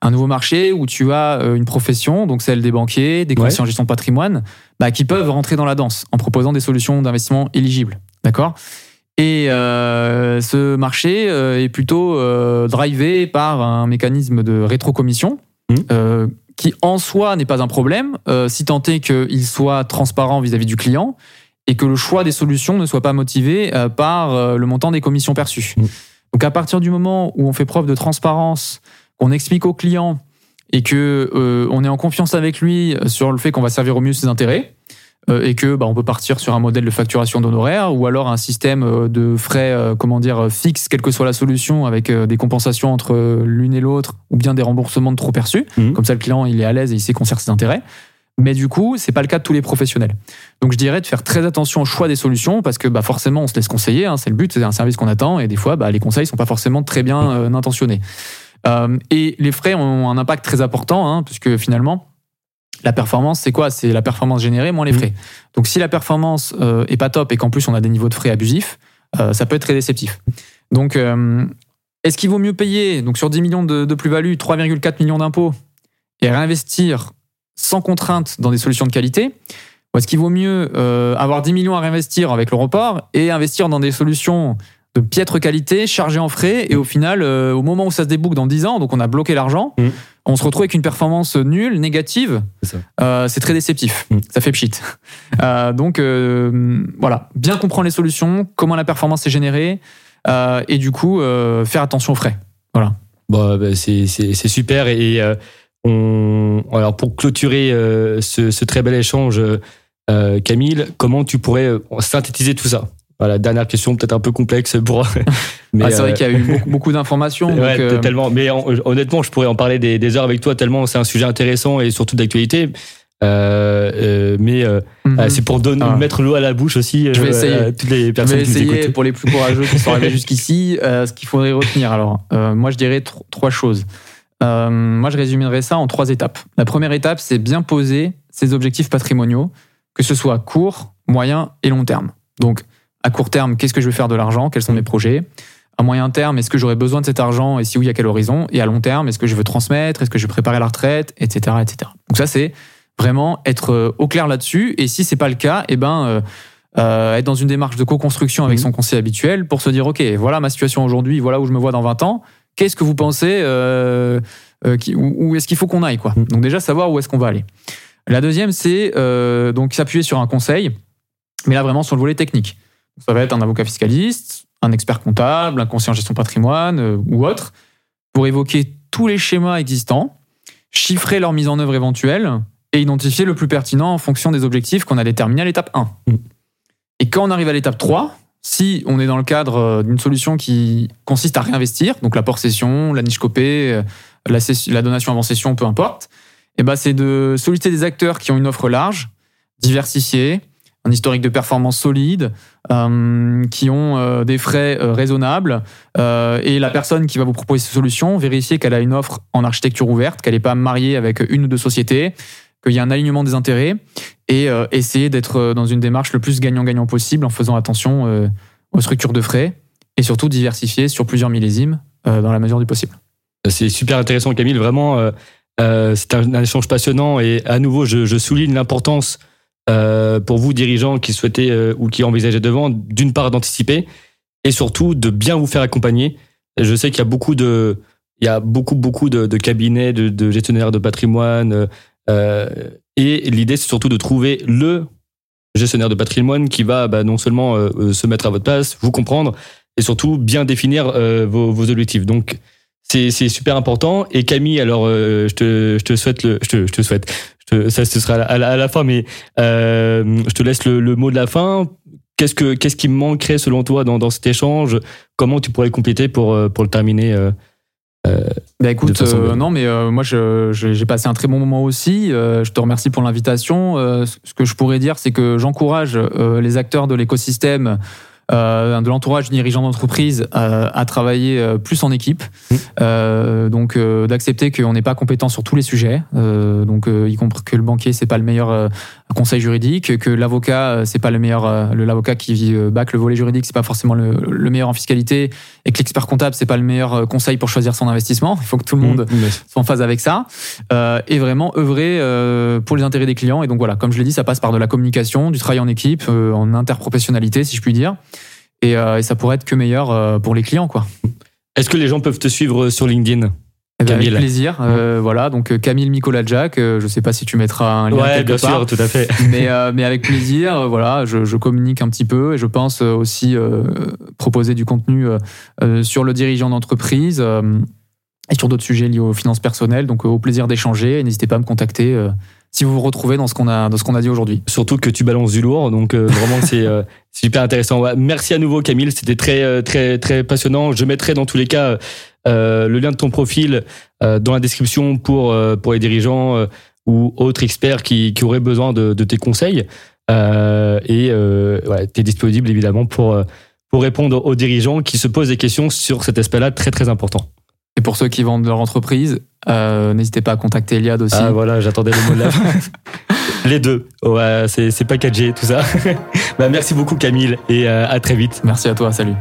Un nouveau marché où tu as une profession, donc celle des banquiers, des conseillers en gestion de patrimoine, bah, qui peuvent rentrer dans la danse en proposant des solutions d'investissement éligibles. D'accord ? Et euh, ce marché est plutôt euh, drivé par un mécanisme de rétrocommission mmh. euh, qui en soi n'est pas un problème, euh, si tant est qu'il soit transparent vis-à-vis du client, et que le choix des solutions ne soit pas motivé par le montant des commissions perçues. Mmh. Donc à partir du moment où on fait preuve de transparence, qu'on explique au client et que euh, on est en confiance avec lui sur le fait qu'on va servir au mieux ses intérêts euh, et que bah, on peut partir sur un modèle de facturation d'honoraires ou alors un système de frais euh, comment dire fixe quelle que soit la solution avec euh, des compensations entre l'une et l'autre ou bien des remboursements de trop perçus. Mmh. Comme ça le client il est à l'aise et il sait qu'on sert ses intérêts. Mais du coup, c'est pas le cas de tous les professionnels. Donc, je dirais de faire très attention au choix des solutions parce que bah, forcément, on se laisse conseiller. Hein, c'est le but, c'est un service qu'on attend. Et des fois, bah, les conseils sont pas forcément très bien euh, intentionnés. Euh, et les frais ont un impact très important hein, puisque finalement, la performance, c'est quoi ? C'est la performance générée moins les frais. Donc, si la performance euh, est pas top et qu'en plus, on a des niveaux de frais abusifs, euh, ça peut être très déceptif. Donc, euh, est-ce qu'il vaut mieux payer donc, sur dix millions de, de plus-value, trois virgule quatre millions d'impôts et réinvestir sans contrainte dans des solutions de qualité, ou est-ce qu'il vaut mieux euh, avoir dix millions à réinvestir avec le report et investir dans des solutions de piètre qualité, chargées en frais, et au final, euh, au moment où ça se déboucle dans dix ans, donc on a bloqué l'argent, mmh. on se retrouve avec une performance nulle, négative, c'est, euh, c'est très déceptif, mmh. ça fait pchit. euh, donc euh, voilà, bien comprendre les solutions, comment la performance est générée, euh, et du coup, euh, faire attention aux frais. Voilà. Bon, bah, c'est, c'est, c'est super, et... et euh... On... Alors pour clôturer euh, ce, ce très bel échange, euh, Camille, comment tu pourrais euh, synthétiser tout ça ? Voilà, dernière question peut-être un peu complexe pour. Mais, ah, c'est euh... vrai qu'il y a eu beaucoup, beaucoup d'informations. Donc, ouais, euh... tellement. Mais en, honnêtement, je pourrais en parler des, des heures avec toi tellement c'est un sujet intéressant et surtout d'actualité. Euh, euh, mais euh, mm-hmm. c'est pour donner, ah. mettre l'eau à la bouche aussi euh, je vais essayer. À toutes les personnes je vais qui essayer nous écoutent. Pour les plus courageux qui sont arrivés jusqu'ici, euh, ce qu'il faudrait retenir. Alors, euh, moi, je dirais tro- trois choses. Euh, moi, je résumerais ça en trois étapes. La première étape, c'est bien poser ses objectifs patrimoniaux, que ce soit court, moyen et long terme. Donc, à court terme, qu'est-ce que je vais faire de l'argent ? Quels sont mes projets ? À moyen terme, est-ce que j'aurai besoin de cet argent ? Et si oui, à quel horizon ? Et à long terme, est-ce que je veux transmettre ? Est-ce que je vais préparer la retraite ? Etc, et cetera. Donc ça, c'est vraiment être au clair là-dessus. Et si c'est pas le cas, eh ben, euh, euh, être dans une démarche de co-construction avec mmh. son conseiller habituel pour se dire « Ok, voilà ma situation aujourd'hui, voilà où je me vois dans vingt ans ». Qu'est-ce que vous pensez euh, euh, qui, où, où est-ce qu'il faut qu'on aille quoi. Donc déjà, savoir où est-ce qu'on va aller. La deuxième, c'est euh, donc s'appuyer sur un conseil, mais là vraiment sur le volet technique. Ça va être un avocat fiscaliste, un expert comptable, un conseiller en gestion de patrimoine euh, ou autre, pour évoquer tous les schémas existants, chiffrer leur mise en œuvre éventuelle et identifier le plus pertinent en fonction des objectifs qu'on a déterminés à l'étape un. Mmh. Et quand on arrive à l'étape trois, si on est dans le cadre d'une solution qui consiste à réinvestir, donc l'apport-cession, la niche copée, la, cession, la donation avant cession, peu importe, et ben c'est de solliciter des acteurs qui ont une offre large, diversifiée, un historique de performance solide, euh, qui ont euh, des frais euh, raisonnables, euh, et la personne qui va vous proposer ces solutions, vérifier qu'elle a une offre en architecture ouverte, qu'elle n'est pas mariée avec une ou deux sociétés, qu'il y a un alignement des intérêts, et euh, essayer d'être dans une démarche le plus gagnant-gagnant possible en faisant attention euh, aux structures de frais, et surtout diversifier sur plusieurs millésimes euh, dans la mesure du possible. C'est super intéressant, Camille, vraiment, euh, euh, c'est un, un échange passionnant, et à nouveau, je, je souligne l'importance Euh, pour vous, dirigeants qui souhaitez euh, ou qui envisageaient de vendre, d'une part d'anticiper et surtout de bien vous faire accompagner. Je sais qu'il y a beaucoup de, il y a beaucoup beaucoup de, de cabinets, de, de gestionnaires de patrimoine euh, et l'idée c'est surtout de trouver le gestionnaire de patrimoine qui va bah, non seulement euh, se mettre à votre place, vous comprendre et surtout bien définir euh, vos, vos objectifs. Donc c'est, c'est super important. Et Camille, alors euh, je te, je te souhaite le, je te, je te souhaite. Ça, ce sera à la, à la fin, mais euh, je te laisse le, le mot de la fin. Qu'est-ce, que, qu'est-ce qui manquerait selon toi dans, dans cet échange ? Comment tu pourrais compléter pour, pour le terminer euh, ben écoute, de façon... euh, non, mais euh, moi, je, je, j'ai passé un très bon moment aussi. Euh, je te remercie pour l'invitation. Euh, ce que je pourrais dire, c'est que j'encourage euh, les acteurs de l'écosystème, euh, de l'entourage du dirigeant d'entreprise, euh, à travailler euh, plus en équipe, mmh. euh, donc euh, d'accepter qu'on n'est pas compétent sur tous les sujets, euh, donc euh, y compris que le banquier c'est pas le meilleur euh, conseil juridique, que l'avocat c'est pas le meilleur, euh, le l'avocat qui euh, back le volet juridique c'est pas forcément le, le meilleur en fiscalité, et que l'expert comptable c'est pas le meilleur conseil pour choisir son investissement. Il faut que tout le monde mmh, mais... soit en phase avec ça, euh, et vraiment œuvrer euh, pour les intérêts des clients. Et donc voilà, comme je l'ai dit, ça passe par de la communication, du travail en équipe, euh, en interprofessionnalité si je puis dire. Et, euh, et ça pourrait être que meilleur euh, pour les clients, quoi. Est-ce que les gens peuvent te suivre sur LinkedIn ? Eh ben, avec plaisir. Euh, ouais. Voilà, donc Camille Mikolajczak, euh, je ne sais pas si tu mettras un lien ouais, quelque part. Ouais, bien sûr, tout à fait. Mais, euh, mais avec plaisir, euh, voilà, je, je communique un petit peu et je pense aussi euh, proposer du contenu euh, euh, sur le dirigeant d'entreprise euh, et sur d'autres sujets liés aux finances personnelles. Donc euh, au plaisir d'échanger et n'hésitez pas à me contacter euh, si vous vous retrouvez dans ce qu'on a, dans ce qu'on a dit aujourd'hui. Surtout que tu balances du lourd, donc euh, vraiment c'est euh, super intéressant. Ouais, merci à nouveau Camille, c'était très très très passionnant. Je mettrai dans tous les cas euh, le lien de ton profil euh, dans la description pour euh, pour les dirigeants euh, ou autres experts qui qui auraient besoin de, de tes conseils. Euh, et euh, ouais, t'es disponible évidemment pour pour répondre aux dirigeants qui se posent des questions sur cet aspect-là très très important. Et pour ceux qui vendent leur entreprise, euh, n'hésitez pas à contacter Eliad aussi. Ah voilà, j'attendais le mot de la fin. Les deux. Ouais, c'est, c'est packagé, tout ça. Bah, merci beaucoup Camille et euh, à très vite. Merci à toi, salut.